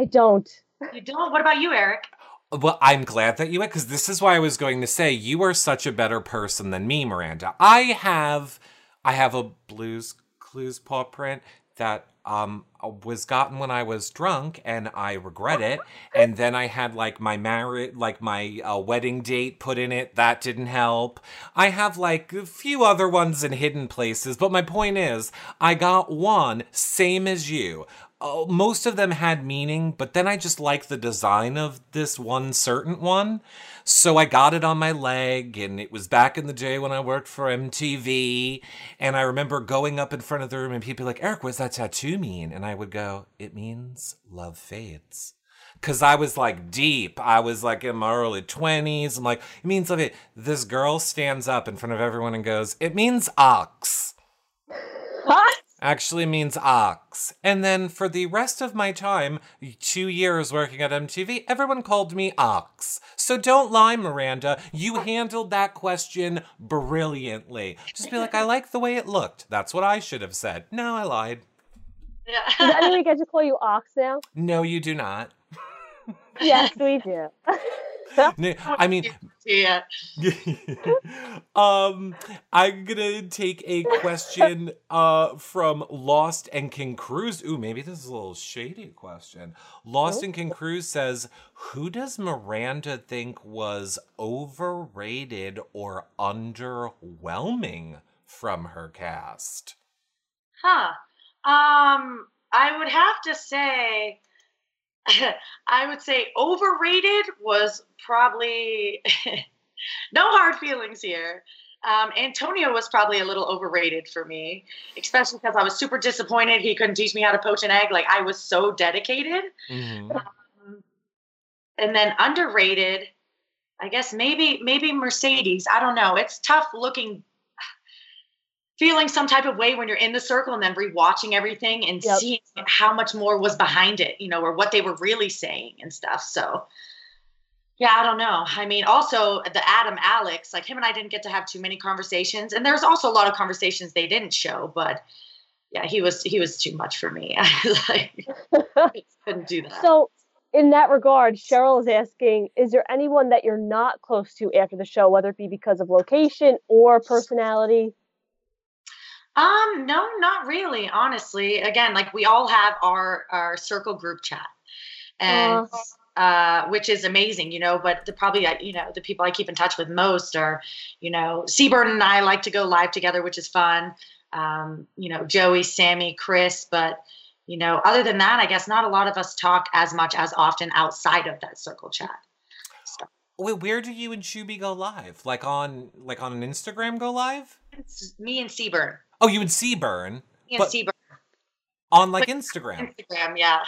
I don't. You don't? What about you, Eric? Well, I'm glad that you went, because this is why I was going to say, you are such a better person than me, Miranda. I have, I have a Blue's Clues paw print that... Um, was gotten when I was drunk, and I regret it. And then I had like my marriage, like my uh, wedding date put in it. That didn't help. I have like a few other ones in hidden places, but my point is, I got one, same as you. Uh, most of them had meaning, but then I just liked the design of this one certain one. So I got it on my leg, and it was back in the day when I worked for M T V. And I remember going up in front of the room and people like, Eric, what's that tattoo mean? And I would go, it means love fades. Because I was like deep. I was like in my early twenties. I'm like, it means love fades. This girl stands up in front of everyone and goes, it means ox. What? Actually means ox. And then for the rest of my time, two years working at M T V, everyone called me ox. So don't lie, Miranda. You handled that question brilliantly. Just be like, I like the way it looked. That's what I should have said. No, I lied. Yeah. Does anyone get to call you ox now? No, you do not. Yes, we do. I mean, yeah. um, I'm gonna take a question uh, from Lost and King Cruz. Ooh, maybe this is a little shady question. Lost and King Cruz says, who does Miranda think was overrated or underwhelming from her cast? Huh. Um, I would have to say... I would say overrated was probably, no hard feelings here. Um, Antonio was probably a little overrated for me, especially because I was super disappointed he couldn't teach me how to poach an egg. Like, I was so dedicated. Mm-hmm. Um, and then underrated, I guess maybe, maybe Mercedes. I don't know. It's tough looking, feeling some type of way when you're in the circle and then rewatching everything and yep. seeing how much more was behind it, you know, or what they were really saying and stuff. So yeah, I don't know. I mean, also the Adam Alex, like him and I didn't get to have too many conversations, and there's also a lot of conversations they didn't show, but yeah, he was, he was too much for me. I like, I couldn't do that. So in that regard, Cheryl is asking, is there anyone that you're not close to after the show, whether it be because of location or personality? Um, no, not really. Honestly, again, like we all have our, our circle group chat and, uh-huh. Uh, which is amazing, you know, but the probably, you know, the people I keep in touch with most are, you know, Seaburn and I like to go live together, which is fun. Um, you know, Joey, Sammy, Chris, but, you know, other than that, I guess not a lot of us talk as much as often outside of that circle chat. So. Wait, where do you and Shuby go live? Like on, like on an Instagram go live? It's me and Seaburn. Oh, you and Seaburn? Me and Seaburn. On like Instagram. Instagram, yeah.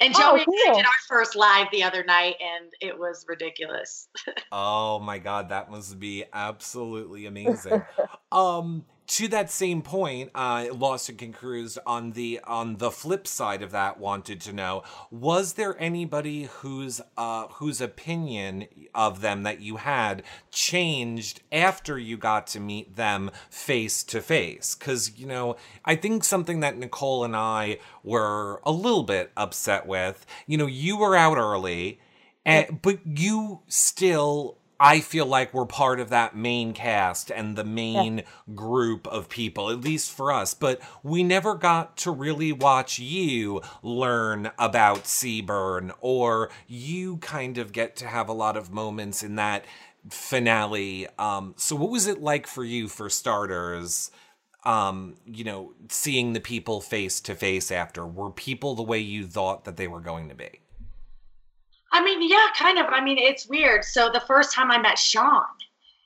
And Joey oh, cool. did our first live the other night and it was ridiculous. Oh my God, that must be absolutely amazing. um, to that same point, uh, Lost and King Cruz on the on the flip side of that wanted to know, was there anybody whose uh whose opinion of them that you had changed after you got to meet them face to face? Because, you know, I think something that Nicole and I were a little bit upset with, you know, you were out early, and, but you still, I feel like, we're part of that main cast and the main yeah. group of people, at least for us. But we never got to really watch you learn about Seaburn, or you kind of get to have a lot of moments in that finale. Um, so what was it like for you, for starters, um, you know, seeing the people face to face after? Were people the way you thought that they were going to be? I mean, yeah, kind of. I mean, it's weird. So the first time I met Sean,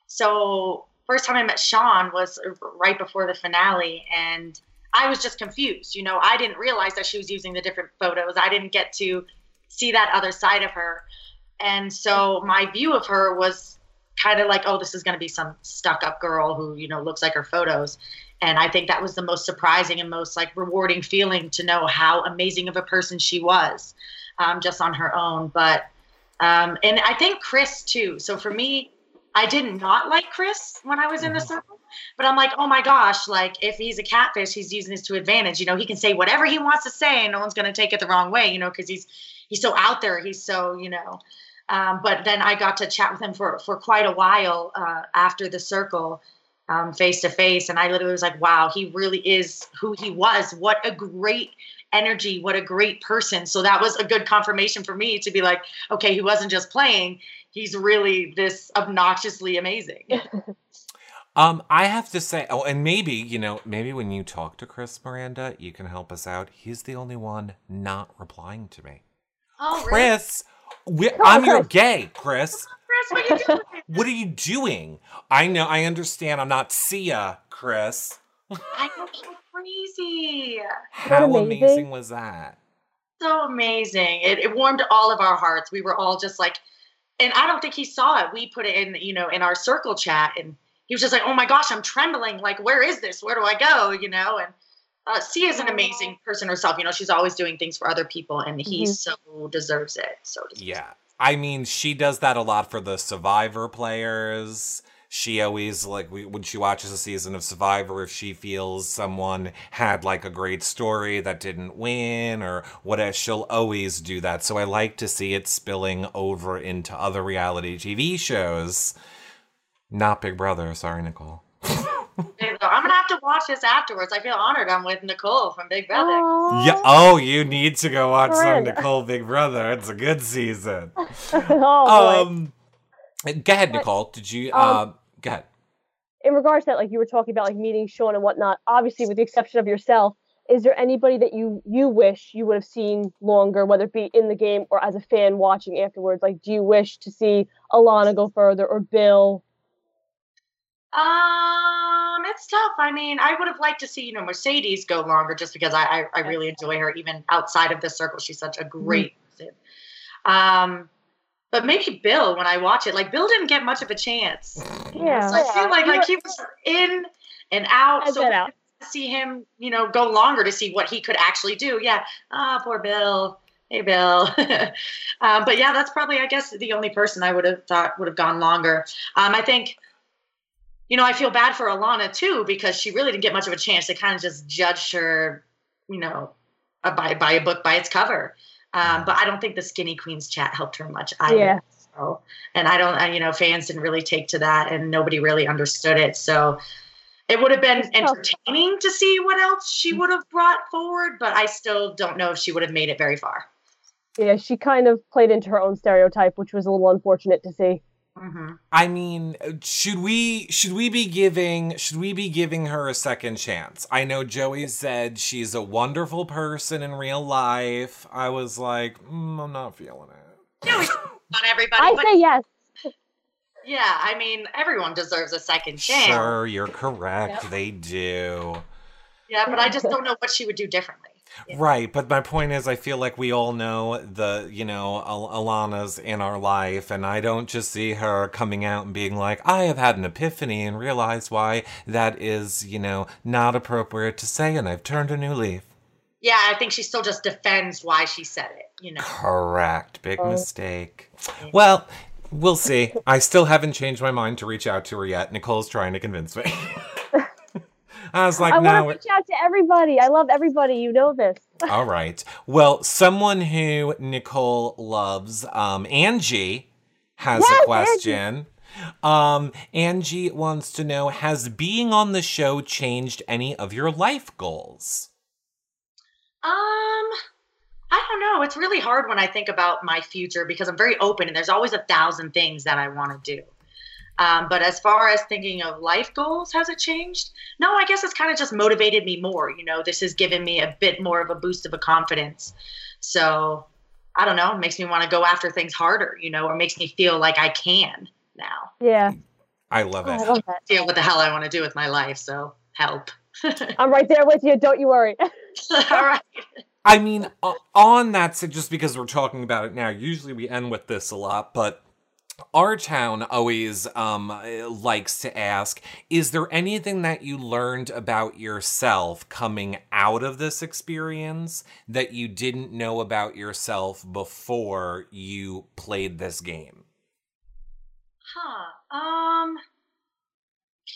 so first time I met Sean was right before the finale, and I was just confused. You know, I didn't realize that she was using the different photos. I didn't get to see that other side of her. And so my view of her was kind of like, oh, this is going to be some stuck-up girl who, you know, looks like her photos. And I think that was the most surprising and most, like, rewarding feeling to know how amazing of a person she was. Um, just on her own. But, um, and I think Chris too. So for me, I did not like Chris when I was in the circle, but I'm like, oh my gosh, like if he's a catfish, he's using this to advantage. You know, he can say whatever he wants to say and no one's going to take it the wrong way, you know, cause he's, he's so out there. He's so, you know, um, but then I got to chat with him for, for quite a while, uh, after the circle, um, face to face. And I literally was like, wow, he really is who he was. What a great energy, what a great person. So that was a good confirmation for me to be like, okay, he wasn't just playing, he's really this obnoxiously amazing. um I have to say, oh, and maybe, you know, maybe when you talk to Chris, Miranda, you can help us out. He's the only one not replying to me. Oh, Chris, really? we, I'm your gay Chris. Chris, what are you doing? What are you doing? I know, I understand, I'm not Sia, Chris. I know. Crazy. How amazing. amazing was that? So amazing. It, it warmed all of our hearts. We were all just like, and I don't think he saw it. We put it in, you know, in our circle chat, and he was just like, oh my gosh, I'm trembling. Like, where is this? Where do I go? You know, and uh, Sia is an amazing person herself. You know, she's always doing things for other people, and he mm-hmm. so deserves it. So deserves yeah. It. I mean, she does that a lot for the Survivor players. She always, like, we, when she watches a season of Survivor, if she feels someone had, like, a great story that didn't win or whatever, she'll always do that. So I like to see it spilling over into other reality T V shows. Not Big Brother. Sorry, Nicole. I'm going to have to watch this afterwards. I feel honored I'm with Nicole from Big Brother. Aww. Yeah. Oh, you need to go watch Friend. some Nicole Big Brother. It's a good season. Oh, um, go ahead, Nicole. Did you... Um, uh, Go ahead. In regards to that, like you were talking about, like meeting Sean and whatnot, obviously with the exception of yourself, is there anybody that you you wish you would have seen longer, whether it be in the game or as a fan watching afterwards? Like, do you wish to see Alana go further or Bill? Um, it's tough. I mean, I would have liked to see, you know, Mercedes go longer just because I I, I really enjoy her even outside of the circle. She's such a great person. Mm-hmm. Um But maybe Bill, when I watch it, like Bill didn't get much of a chance. Yeah, so I feel like like he was in and out. I so out. To see him, you know, go longer to see what he could actually do. Yeah, ah, oh, poor Bill. Hey, Bill. um, but yeah, that's probably, I guess, the only person I would have thought would have gone longer. Um, I think you know, I feel bad for Alana too, because she really didn't get much of a chance. They kind of just judged her, you know, by, by a book, by its cover. Um, but I don't think the Skinny Queens chat helped her much either. Yeah. So, and I don't, I, you know, fans didn't really take to that and nobody really understood it. So it would have been entertaining to see what else she would have brought forward, but I still don't know if she would have made it very far. Yeah, she kind of played into her own stereotype, which was a little unfortunate to see. Mm-hmm. I mean, should we should we be giving should we be giving her a second chance? I know Joey said she's a wonderful person in real life. I was like, mm, I'm not feeling it. No, not everybody. I but say yes. Yeah, I mean, everyone deserves a second chance. Sure, you're correct. Yep. They do. Yeah, but I just don't know what she would do differently. Yeah. Right, but my point is, I feel like we all know the, you know, Al- Alana's in our life, and I don't just see her coming out and being like, I have had an epiphany and realized why that is, you know, not appropriate to say, and I've turned a new leaf. Yeah, I think she still just defends why she said it, you know. Correct. Big oh. mistake. Yeah. Well, we'll see. I still haven't changed my mind to reach out to her yet. Nicole's trying to convince me. I was like, I no. I want to reach out to everybody. I love everybody. You know this. All right. Well, someone who Nicole loves, um, Angie, has yes, a question. Angie. Um, Angie wants to know, has being on the show changed any of your life goals? Um, I don't know. It's really hard when I think about my future because I'm very open and there's always a thousand things that I want to do. Um, but as far as thinking of life goals, has it changed? No, I guess it's kind of just motivated me more. You know, this has given me a bit more of a boost of a confidence. So I don't know. It makes me want to go after things harder, you know, or makes me feel like I can now. Yeah. I love it. I love that. I feel what the hell I want to do with my life. So help. I'm right there with you. Don't you worry. All right. I mean, on that, just because we're talking about it now, usually we end with this a lot, but our town always um, likes to ask, is there anything that you learned about yourself coming out of this experience that you didn't know about yourself before you played this game? Huh. Um,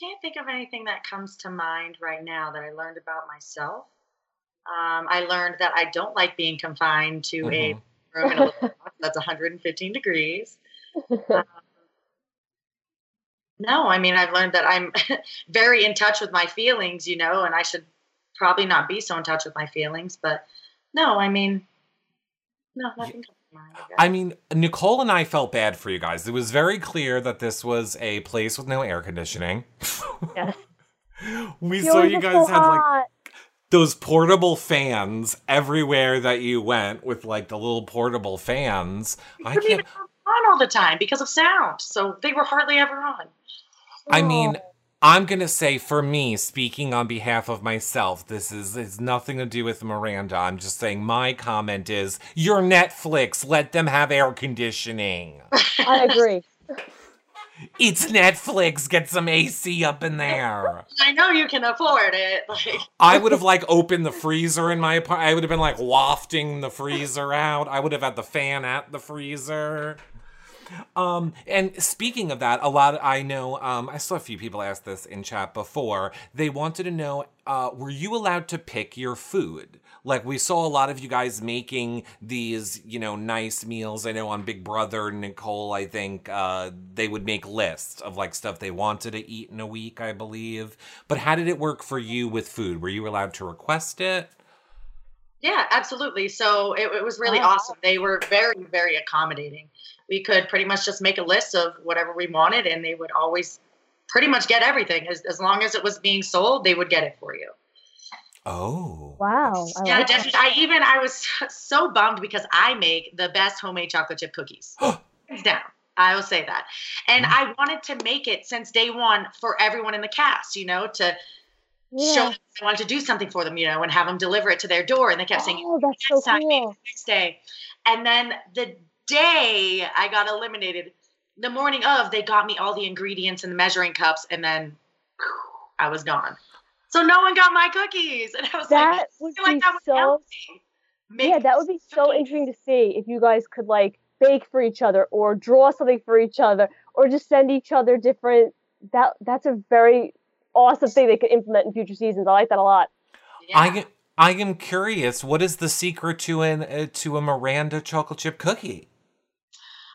can't think of anything that comes to mind right now that I learned about myself. Um, I learned that I don't like being confined to mm-hmm. a room in a little box that's one hundred fifteen degrees. um, no, I mean, I've learned that I'm very in touch with my feelings, you know, and I should probably not be so in touch with my feelings, but no, I mean, no, nothing. Yeah. I mean, Nicole and I felt bad for you guys. It was very clear that this was a place with no air conditioning. Yeah. We You're saw you guys so had hot. like those portable fans everywhere that you went with like the little portable fans. I can't. On all the time because of sound, so they were hardly ever on. I mean, I'm gonna say for me, speaking on behalf of myself, this is it's nothing to do with Miranda. I'm just saying my comment is you're Netflix, let them have air conditioning. I agree. It's Netflix. Get some A C up in there. I know you can afford it. Like. I would have like opened the freezer in my apartment. I would have been like wafting the freezer out. I would have had the fan at the freezer. Um, and speaking of that, a lot of, I know, um, I saw a few people ask this in chat before. They wanted to know, uh, were you allowed to pick your food? Like we saw a lot of you guys making these, you know, nice meals. I know on Big Brother, Nicole, I think, uh, they would make lists of like stuff they wanted to eat in a week, I believe. But how did it work for you with food? Were you allowed to request it? Yeah, absolutely. So it, it was really oh. awesome. They were very, very accommodating. We could pretty much just make a list of whatever we wanted, and they would always pretty much get everything. As, as long as it was being sold, they would get it for you. Oh. Wow. I yeah, like definitely. That. I even, I was so bummed because I make the best homemade chocolate chip cookies. Hands down. I will say that. And mm. I wanted to make it since day one for everyone in the cast, you know, to yeah. show them I wanted to do something for them, you know, and have them deliver it to their door. And they kept oh, saying, oh, that's so time, cool. Next day. And then the day I got eliminated, the morning of, they got me all the ingredients and the measuring cups, and then whew, I was gone. So no one got my cookies, and I was that like, I feel like that would so, help me. Make yeah, that would be so cookies. Interesting to see if you guys could like bake for each other, or draw something for each other, or just send each other different that that's a very awesome thing they could implement in future seasons. I like that a lot. Yeah. I I am curious. What is the secret to an uh, to a Miranda chocolate chip cookie?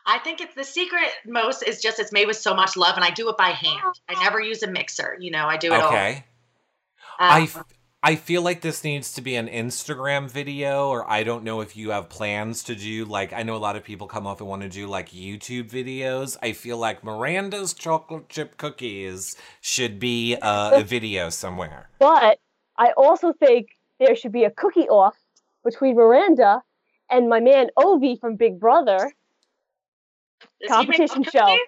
I think it's the secret most is just it's made with so much love, and I do it by hand. I never use a mixer. You know, I do it okay. all. Okay. Um, I, f- I feel like this needs to be an Instagram video, or I don't know if you have plans to do, like, I know a lot of people come up and want to do, like, YouTube videos. I feel like Miranda's chocolate chip cookies should be uh, a video somewhere. But I also think there should be a cookie off between Miranda and my man Ovi from Big Brother. Does competition show. Cookies?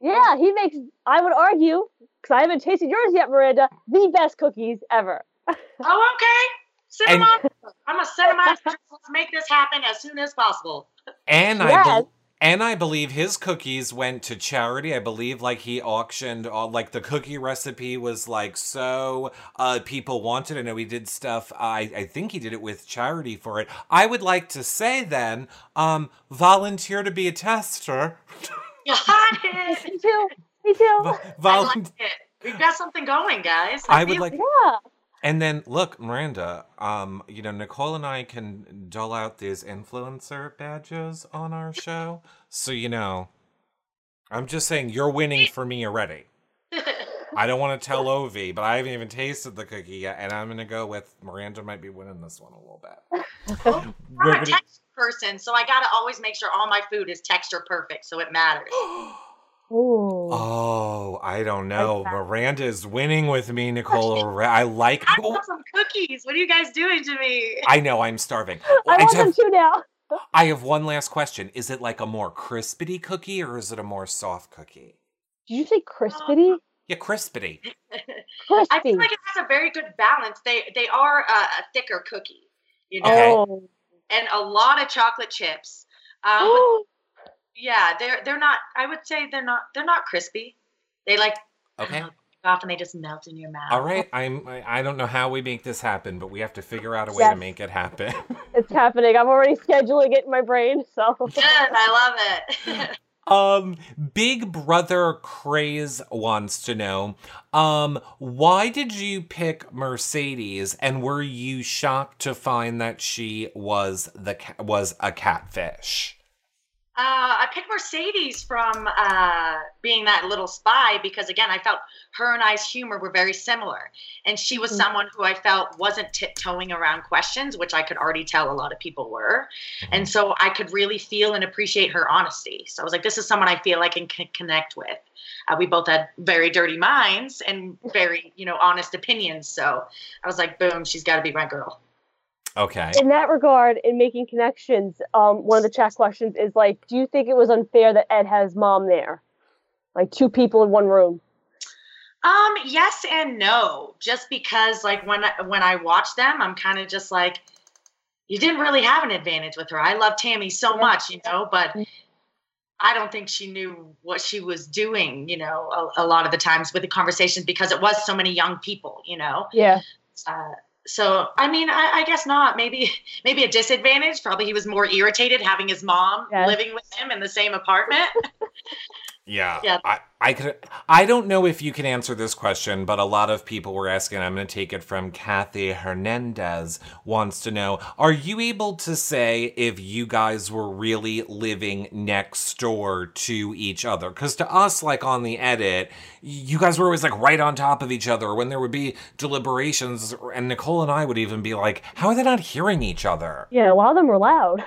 Yeah, he makes, I would argue, because I haven't tasted yours yet, Miranda, the best cookies ever. Oh, okay. Send them on. I'm going to send them out. Let's make this happen as soon as possible. And yes. I be- and I believe his cookies went to charity. I believe, like, he auctioned, all, like, the cookie recipe was, like, so uh, people wanted. I know he did stuff. I, I think he did it with charity for it. I would like to say, then, um, volunteer to be a tester. Got it. Me too. Me too. Vol- I like it. We've got something going, guys. I, I would like... Yeah. And then, look, Miranda, um, you know, Nicole and I can dole out these influencer badges on our show. So, you know, I'm just saying you're winning for me already. I don't want to tell Ovi, but I haven't even tasted the cookie yet. And I'm going to go with Miranda might be winning this one a little bit. I'm a texture person, so I got to always make sure all my food is texture perfect. So it matters. Ooh. Oh, I don't know. Exactly. Miranda is winning with me, Nicole. I like. I want some cookies. What are you guys doing to me? I know. I'm starving. I, I want have, them too now. I have one last question. Is it like a more crispity cookie or is it a more soft cookie? Did you say crispity? Uh, yeah, crispity. crispity. I feel like it has a very good balance. They they are uh, a thicker cookie, you know, oh. and a lot of chocolate chips. Um, Yeah, they're they're not. I would say they're not. They're not crispy. They like okay know, off and they just melt in your mouth. All right, I'm. I don't know how we make this happen, but we have to figure out a way yes. to make it happen. It's happening. I'm already scheduling it in my brain. So good. I love it. Um, Big Brother Craze wants to know, um, why did you pick Mercedes, and were you shocked to find that she was the was a catfish? Uh, I picked Mercedes from uh, being that little spy because, again, I felt her and I's humor were very similar. And she was mm-hmm. someone who I felt wasn't tiptoeing around questions, which I could already tell a lot of people were. Mm-hmm. And so I could really feel and appreciate her honesty. So I was like, this is someone I feel I can c- connect with. Uh, we both had very dirty minds and very, you know, honest opinions. So I was like, boom, she's got to be my girl. Okay. In that regard, in making connections, um, one of the chat questions is like, do you think it was unfair that Ed had his mom there? Like two people in one room? Um, yes and no. Just because like when I, when I watch them, I'm kind of just like, you didn't really have an advantage with her. I love Tammy so much, you know, but I don't think she knew what she was doing, you know, a, a lot of the times with the conversations because it was so many young people, you know? Yeah. Uh, So, I mean, I, I guess not. Maybe maybe a disadvantage. Probably he was more irritated having his mom yes. living with him in the same apartment. yeah. yeah. I, I could. I don't know if you can answer this question, but a lot of people were asking. I'm going to take it from Kathy Hernandez wants to know, are you able to say if you guys were really living next door to each other? Because to us, like on the edit, you guys were always like right on top of each other when there would be deliberations. And Nicole and I would even be like, how are they not hearing each other? Yeah, a lot of them were loud.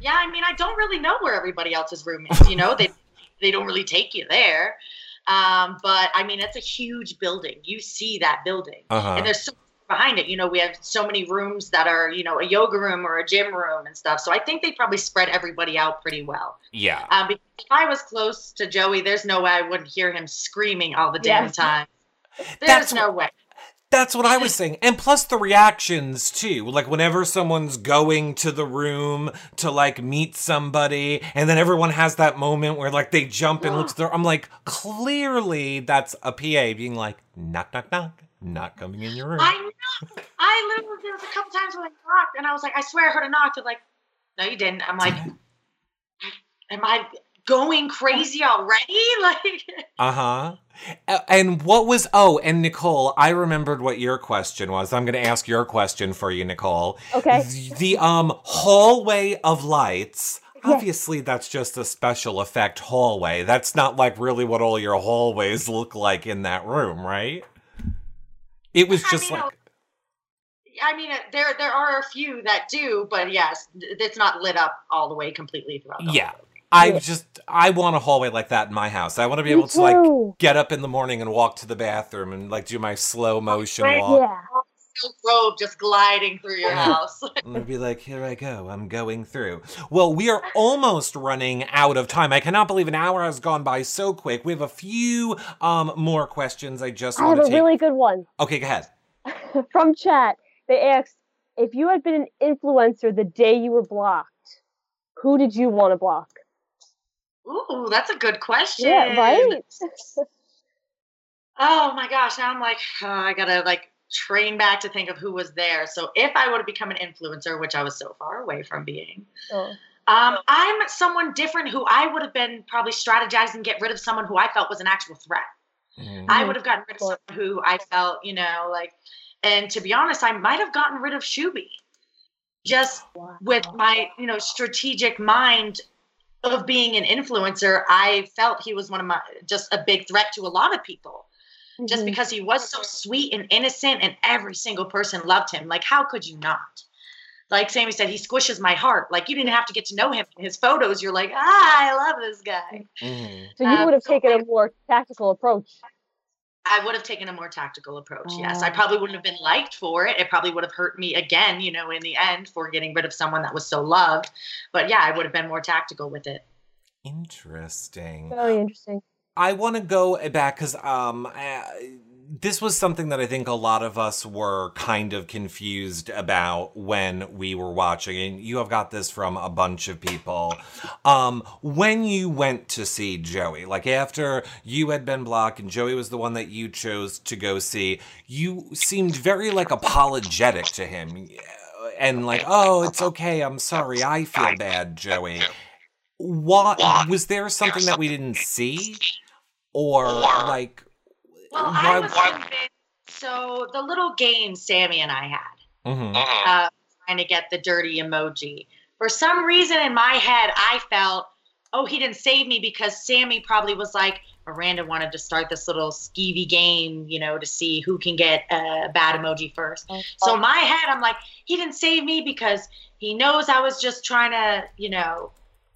yeah, I mean, I don't really know where everybody else's room is. You know, they... They don't really take you there. Um, but, I mean, it's a huge building. You see that building. Uh-huh. And there's so much behind it. You know, we have so many rooms that are, you know, a yoga room or a gym room and stuff. So I think they probably spread everybody out pretty well. Yeah. Um, because if I was close to Joey, there's no way I wouldn't hear him screaming all the damn yeah. time. There's That's no what- way. That's what I was saying. And plus the reactions, too. Like, whenever someone's going to the room to, like, meet somebody, and then everyone has that moment where, like, they jump and look through. I'm like, clearly that's a P A being like, knock, knock, knock, not coming in your room. I know. I literally, there was a couple times when I knocked, and I was like, I swear I heard a knock. They're like, no, you didn't. I'm like, am I... going crazy already? Like, uh-huh. And what was, oh, and Nicole, I remembered what your question was. I'm going to ask your question for you, Nicole. Okay. The, the um hallway of lights. Obviously, that's just a special effect hallway. That's not like really what all your hallways look like in that room, right? It was just I mean, like... I mean, there there are a few that do, but yes, it's not lit up all the way completely throughout the yeah. hallway. I just, I want a hallway like that in my house. I want to be Me able to too. like get up in the morning and walk to the bathroom and like do my slow motion right, walk. Yeah. Robe just gliding through your house. I'm gonna be like, here I go, I'm going through. Well, we are almost running out of time. I cannot believe an hour has gone by so quick. We have a few um, more questions. I just I want have to a take. really good one. Okay, go ahead. From chat, they asked, if you had been an influencer the day you were blocked, who did you want to block? Ooh, that's a good question. Yeah, right? Oh my gosh, now I'm like, oh, I gotta like train back to think of who was there. So if I were to become an influencer, which I was so far away from being, oh. um, I'm someone different who I would have been probably strategizing to get rid of someone who I felt was an actual threat. Mm-hmm. I would have gotten rid of someone who I felt, you know, like, and to be honest, I might have gotten rid of Shuby just wow. with my, you know, strategic mind of being an influencer. I felt he was one of my, just a big threat to a lot of people. Just mm-hmm. because he was so sweet and innocent and every single person loved him. Like, how could you not? Like Sammy said, he squishes my heart. Like, you didn't have to get to know him. In his photos, you're like, ah, I love this guy. Mm-hmm. So you um, would have so taken I, a more tactical approach. I would have taken a more tactical approach, oh. yes. I probably wouldn't have been liked for it. It probably would have hurt me again, you know, in the end for getting rid of someone that was so loved. But, yeah, I would have been more tactical with it. Interesting. Very interesting. I want to go back because um, I, this was something that I think a lot of us were kind of confused about when we were watching. And you have got this from a bunch of people. Um, when you went to see Joey, like after you had been blocked and Joey was the one that you chose to go see, you seemed very like apologetic to him and like, oh, it's okay. I'm sorry. I feel bad, Joey. Why, was there something that we didn't see? Or, like, well, why? I was convinced, so the little game Sammy and I had, mm-hmm. uh, trying to get the dirty emoji. For some reason in my head, I felt, oh, he didn't save me because Sammy probably was like, Miranda wanted to start this little skeevy game, you know, to see who can get a bad emoji first. Mm-hmm. So in my head, I'm like, he didn't save me because he knows I was just trying to, you know,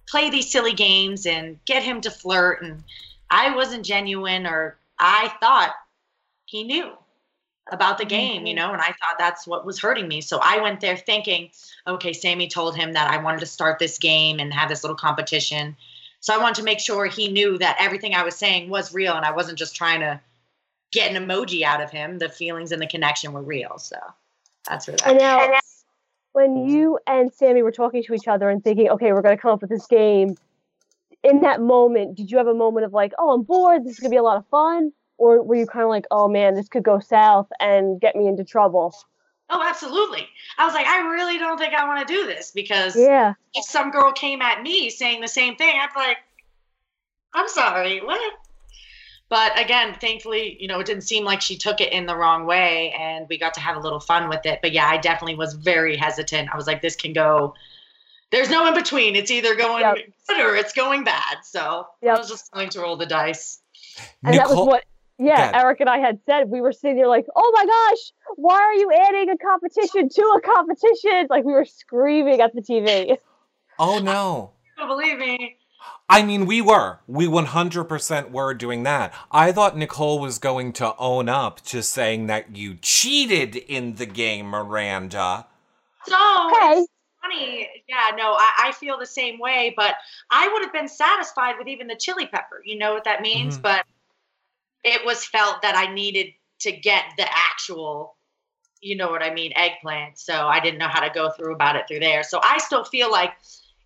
play these silly games and get him to flirt and... I wasn't genuine, or I thought he knew about the game, you know, and I thought that's what was hurting me. So I went there thinking, okay, Sammy told him that I wanted to start this game and have this little competition. So I wanted to make sure he knew that everything I was saying was real and I wasn't just trying to get an emoji out of him. The feelings and the connection were real. So that's where that came from. When you and Sammy were talking to each other and thinking, okay, we're going to come up with this game, in that moment, did you have a moment of like, oh, I'm bored, this is going to be a lot of fun? Or were you kind of like, oh, man, this could go south and get me into trouble? Oh, absolutely. I was like, I really don't think I want to do this because yeah. if some girl came at me saying the same thing, I'd be like, I'm sorry, what? But again, thankfully, you know, it didn't seem like she took it in the wrong way and we got to have a little fun with it. But yeah, I definitely was very hesitant. I was like, this can go... There's no in between. It's either going yep. good or it's going bad. So yep. I was just going to roll the dice. And Nicole, that was what, yeah, God. Eric and I had said. We were sitting there like, oh my gosh, why are you adding a competition to a competition? Like we were screaming at the T V. Oh no. Don't believe me. I mean, we were. We one hundred percent were doing that. I thought Nicole was going to own up to saying that you cheated in the game, Miranda. So. Okay. Funny. Yeah, no, I, I feel the same way, but I would have been satisfied with even the chili pepper. You know what that means? Mm-hmm. But it was felt that I needed to get the actual, you know what I mean, eggplant. So I didn't know how to go through about it through there. So I still feel like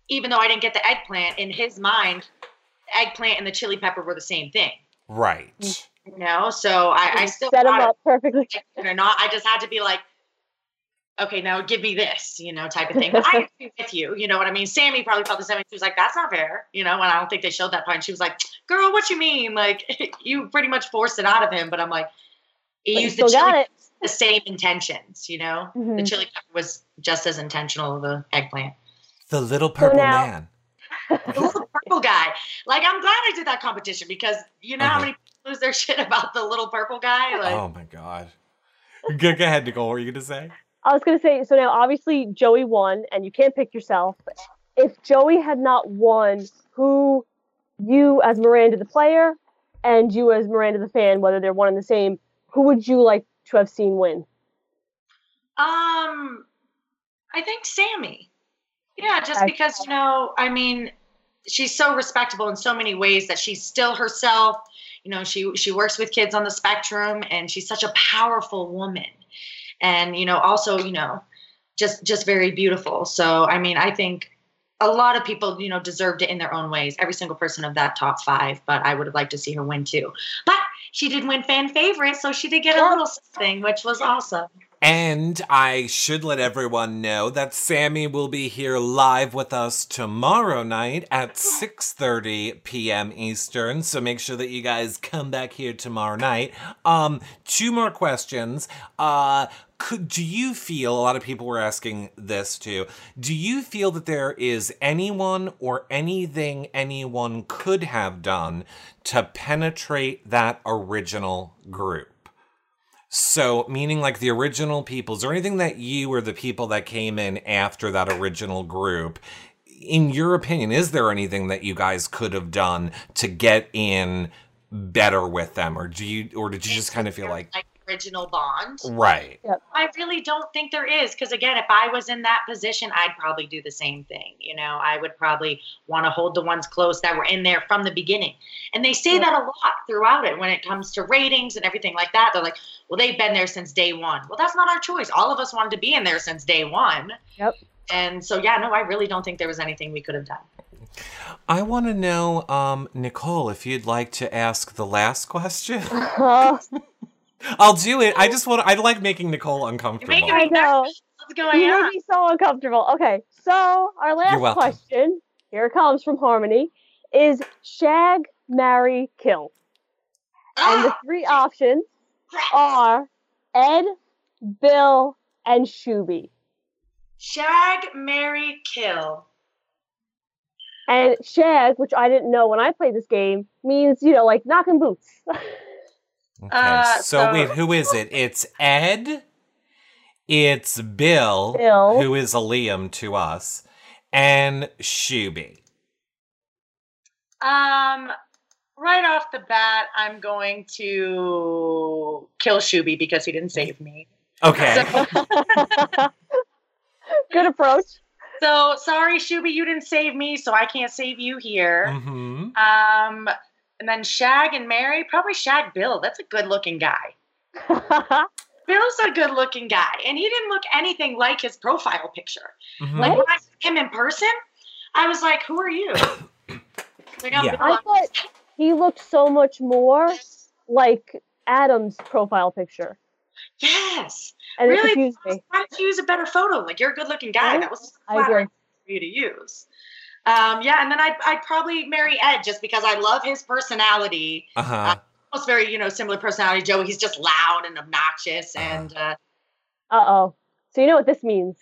even though I didn't get the eggplant, in his mind, the eggplant and the chili pepper were the same thing. Right. You know, so I, I still set them up perfectly. Or not, I just had to be like, okay, now give me this, you know, type of thing. But I agree with you. You know what I mean? Sammy probably felt the same. She was like, that's not fair. You know, and I don't think they showed that part. And she was like, girl, what you mean? Like, you pretty much forced it out of him. But I'm like, he used the, chili, the same intentions, you know? Mm-hmm. The chili pepper was just as intentional as the eggplant. The little purple so now- man. The little purple guy. Like, I'm glad I did that competition because you know uh-huh. how many people lose their shit about the little purple guy? Like, oh, my God. Go, go ahead, Nicole. What were you going to say? I was going to say, so now obviously Joey won and you can't pick yourself. If Joey had not won, who you as Miranda the player and you as Miranda the fan, whether they're one and the same, who would you like to have seen win? Um, I think Sammy. Yeah, just because, you know, I mean, she's so respectable in so many ways that she's still herself. You know, she she works with kids on the spectrum and she's such a powerful woman. And, you know, also, you know, just just very beautiful. So, I mean, I think a lot of people, you know, deserved it in their own ways. Every single person of that top five. But I would have liked to see her win, too. But she did win fan favorite. So she did get a little something, which was awesome. And I should let everyone know that Sammy will be here live with us tomorrow night at six thirty p.m. Eastern. So make sure that you guys come back here tomorrow night. Um, two more questions. Uh, could, do you feel, a lot of people were asking this too, do you feel that there is anyone or anything anyone could have done to penetrate that original group? So, meaning like the original peoples or anything that you or the people that came in after that original group, in your opinion, is there anything that you guys could have done to get in better with them? Or do you, or did you just kind of feel like... like original bond? Right. Yep. I really don't think there is. Because again, if I was in that position, I'd probably do the same thing. You know, I would probably want to hold the ones close that were in there from the beginning. And they say yeah. that a lot throughout it when it comes to ratings and everything like that. They're like, well, they've been there since day one. Well, that's not our choice. All of us wanted to be in there since day one. Yep. And so, yeah, no, I really don't think there was anything we could have done. I want to know, um, Nicole, if you'd like to ask the last question. Uh-huh. I'll do it. I just want to, I like making Nicole uncomfortable. You're making me I know. Nervous. What's going you on? You make me so uncomfortable. Okay, so our last question, here it comes from Harmony, is shag, marry, kill. Oh. And the three options are Ed, Bill, and Shuby. Shag, marry, kill. And shag, which I didn't know when I played this game, means, you know, like knocking boots. Okay, uh, so, so wait, who is it? It's Ed, it's Bill, Bill. who is a Liam to us, and Shuby. Um, right off the bat, I'm going to kill Shuby because he didn't save me. Okay. So- Good approach. So, sorry, Shuby, you didn't save me, so I can't save you here. Mm-hmm. Um... And then shag and marry, probably shag Bill. That's a good-looking guy. Bill's a good-looking guy, and he didn't look anything like his profile picture. Mm-hmm. Like, when I saw him in person, I was like, who are you? Like, I'm yeah. I thought he looked so much more like Adam's profile picture. Yes. And really, it confused me. Why did you use a better photo? Like, you're a good-looking guy. Right? That was so flattering for you to use. Um, yeah, and then I'd, I'd probably marry Ed just because I love his personality. Uh-huh. Uh, almost very, you know, similar personality. Joey, he's just loud and obnoxious. Uh-huh. and. Uh oh. So you know what this means?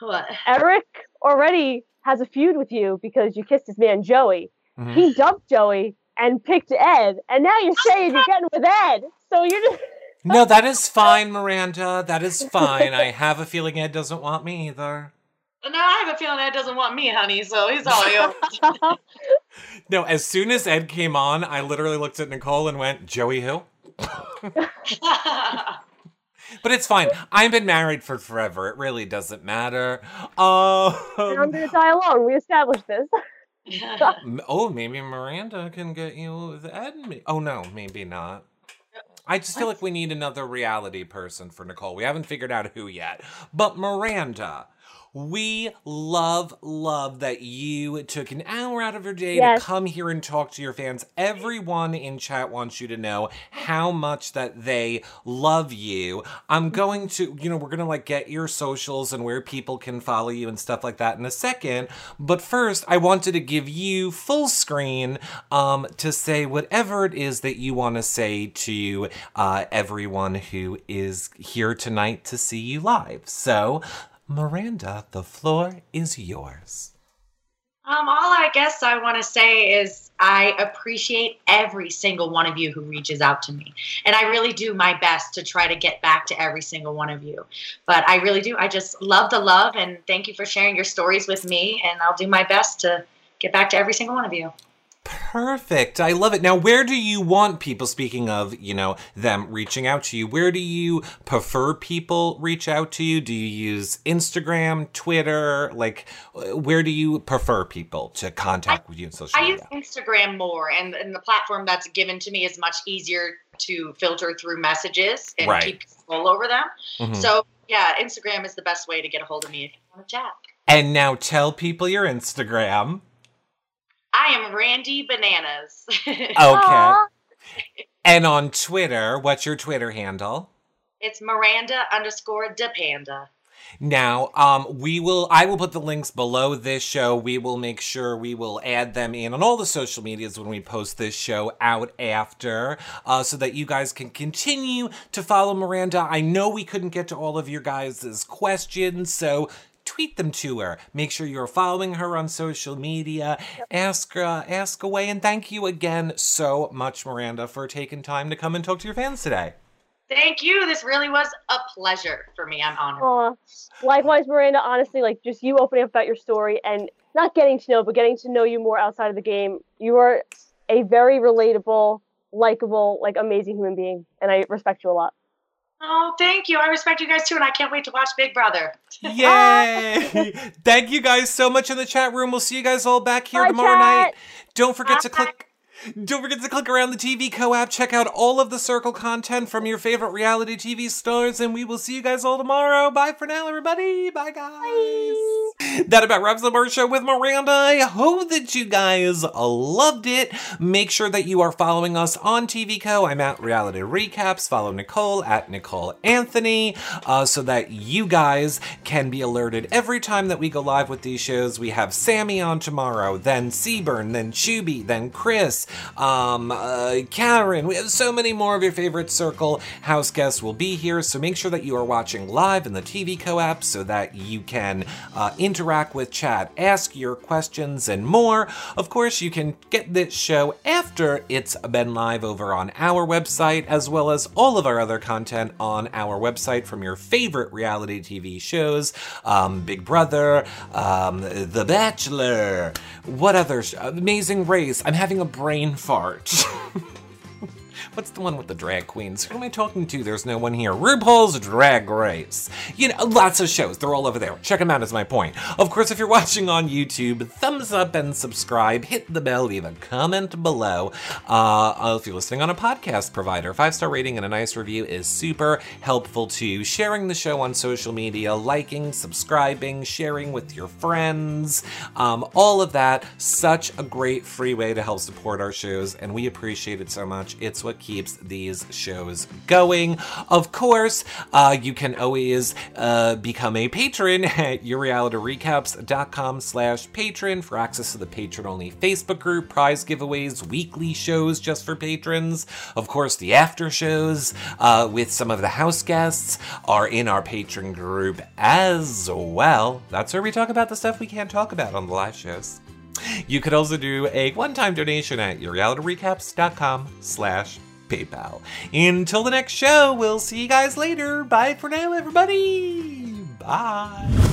What? Eric already has a feud with you because you kissed his man Joey. Mm-hmm. He dumped Joey and picked Ed, and now you're saying you're getting with Ed. So you're just. No, that is fine, Miranda. That is fine. I have a feeling Ed doesn't want me either. No, I have a feeling Ed doesn't want me, honey, so he's all yours. No, as soon as Ed came on, I literally looked at Nicole and went, Joey who? But it's fine. I've been married for forever. It really doesn't matter. Um, and I'm going to die alone. We established this. Oh, maybe Miranda can get you with Ed. Oh, no, maybe not. I just feel what? like we need another reality person for Nicole. We haven't figured out who yet. But Miranda... we love, love that you took an hour out of your day yes. to come here and talk to your fans. Everyone in chat wants you to know how much that they love you. I'm going to, you know, we're going to like get your socials and where people can follow you and stuff like that in a second. But first, I wanted to give you full screen um, to say whatever it is that you want to say to uh, everyone who is here tonight to see you live. So, Miranda, the floor is yours. Um, all I guess I want to say is I appreciate every single one of you who reaches out to me. And I really do my best to try to get back to every single one of you. But I really do. I just love the love, and thank you for sharing your stories with me. And I'll do my best to get back to every single one of you. Perfect. I love it. Now, where do you want people, speaking of, you know, them reaching out to you, where do you prefer people reach out to you? Do you use Instagram, Twitter? Like, where do you prefer people to contact I, with you on social I media? I use Instagram more, and, and the platform that's given to me is much easier to filter through messages and right. keep control over them. Mm-hmm. So, yeah, Instagram is the best way to get a hold of me if you want to chat. And now tell people your Instagram. I am Randy Bananas. Okay. Aww. And on Twitter, what's your Twitter handle? It's Miranda underscore DePanda. Now, um, we will, I will put the links below this show. We will make sure we will add them in on all the social medias when we post this show out after, uh, so that you guys can continue to follow Miranda. I know we couldn't get to all of your guys' questions, so tweet them to her. Make sure you're following her on social media. Ask her, uh, ask away. And thank you again so much, Miranda, for taking time to come and talk to your fans today. Thank you. This really was a pleasure for me. I'm honored. Aww. Likewise, Miranda, honestly, like just you opening up about your story and not getting to know, but getting to know you more outside of the game. You are a very relatable, likable, like amazing human being. And I respect you a lot. Oh, thank you. I respect you guys, too, and I can't wait to watch Big Brother. Yay! Thank you guys so much in the chat room. We'll see you guys all back here Bye, tomorrow chat. night. Don't forget Bye. to click... Don't forget to click around the T V Co app. Check out all of the Circle content from your favorite reality T V stars, and we will see you guys all tomorrow. Bye for now, everybody. Bye, guys. Bye. That about wraps up our show with Miranda. I hope that you guys loved it. Make sure that you are following us on T V Co. I'm at Reality Recaps. Follow Nicole at Nicole Anthony, uh, so that you guys can be alerted every time that we go live with these shows. We have Sammy on tomorrow, then Seaburn, then Shuby, then Chris. Um, uh, Karen, we have so many more of your favorite Circle house guests will be here, so make sure that you are watching live in the T V Co app so that you can uh, interact with chat, ask your questions, and more. Of course, you can get this show after it's been live over on our website, as well as all of our other content on our website from your favorite reality T V shows, um, Big Brother, um, The Bachelor, what other sh- Amazing Race. I'm having a brain fart. What's the one with the drag queens? Who am I talking to? There's no one here. RuPaul's Drag Race. You know, lots of shows. They're all over there. Check them out is my point. Of course, if you're watching on YouTube, thumbs up and subscribe. Hit the bell. Leave a comment below. Uh, if you're listening on a podcast provider, five-star rating and a nice review is super helpful too. Sharing the show on social media, liking, subscribing, sharing with your friends, um, all of that. Such a great free way to help support our shows, and we appreciate it so much. It's what keeps these shows going. Of course, uh, you can always uh, become a patron at your reality recaps dot com slash patron for access to the patron-only Facebook group, prize giveaways, weekly shows just for patrons. Of course, the after shows uh, with some of the house guests are in our patron group as well. That's where we talk about the stuff we can't talk about on the live shows. You could also do a one-time donation at your reality recaps dot com slash PayPal. Until the next show, we'll see you guys later. Bye for now, everybody. Bye.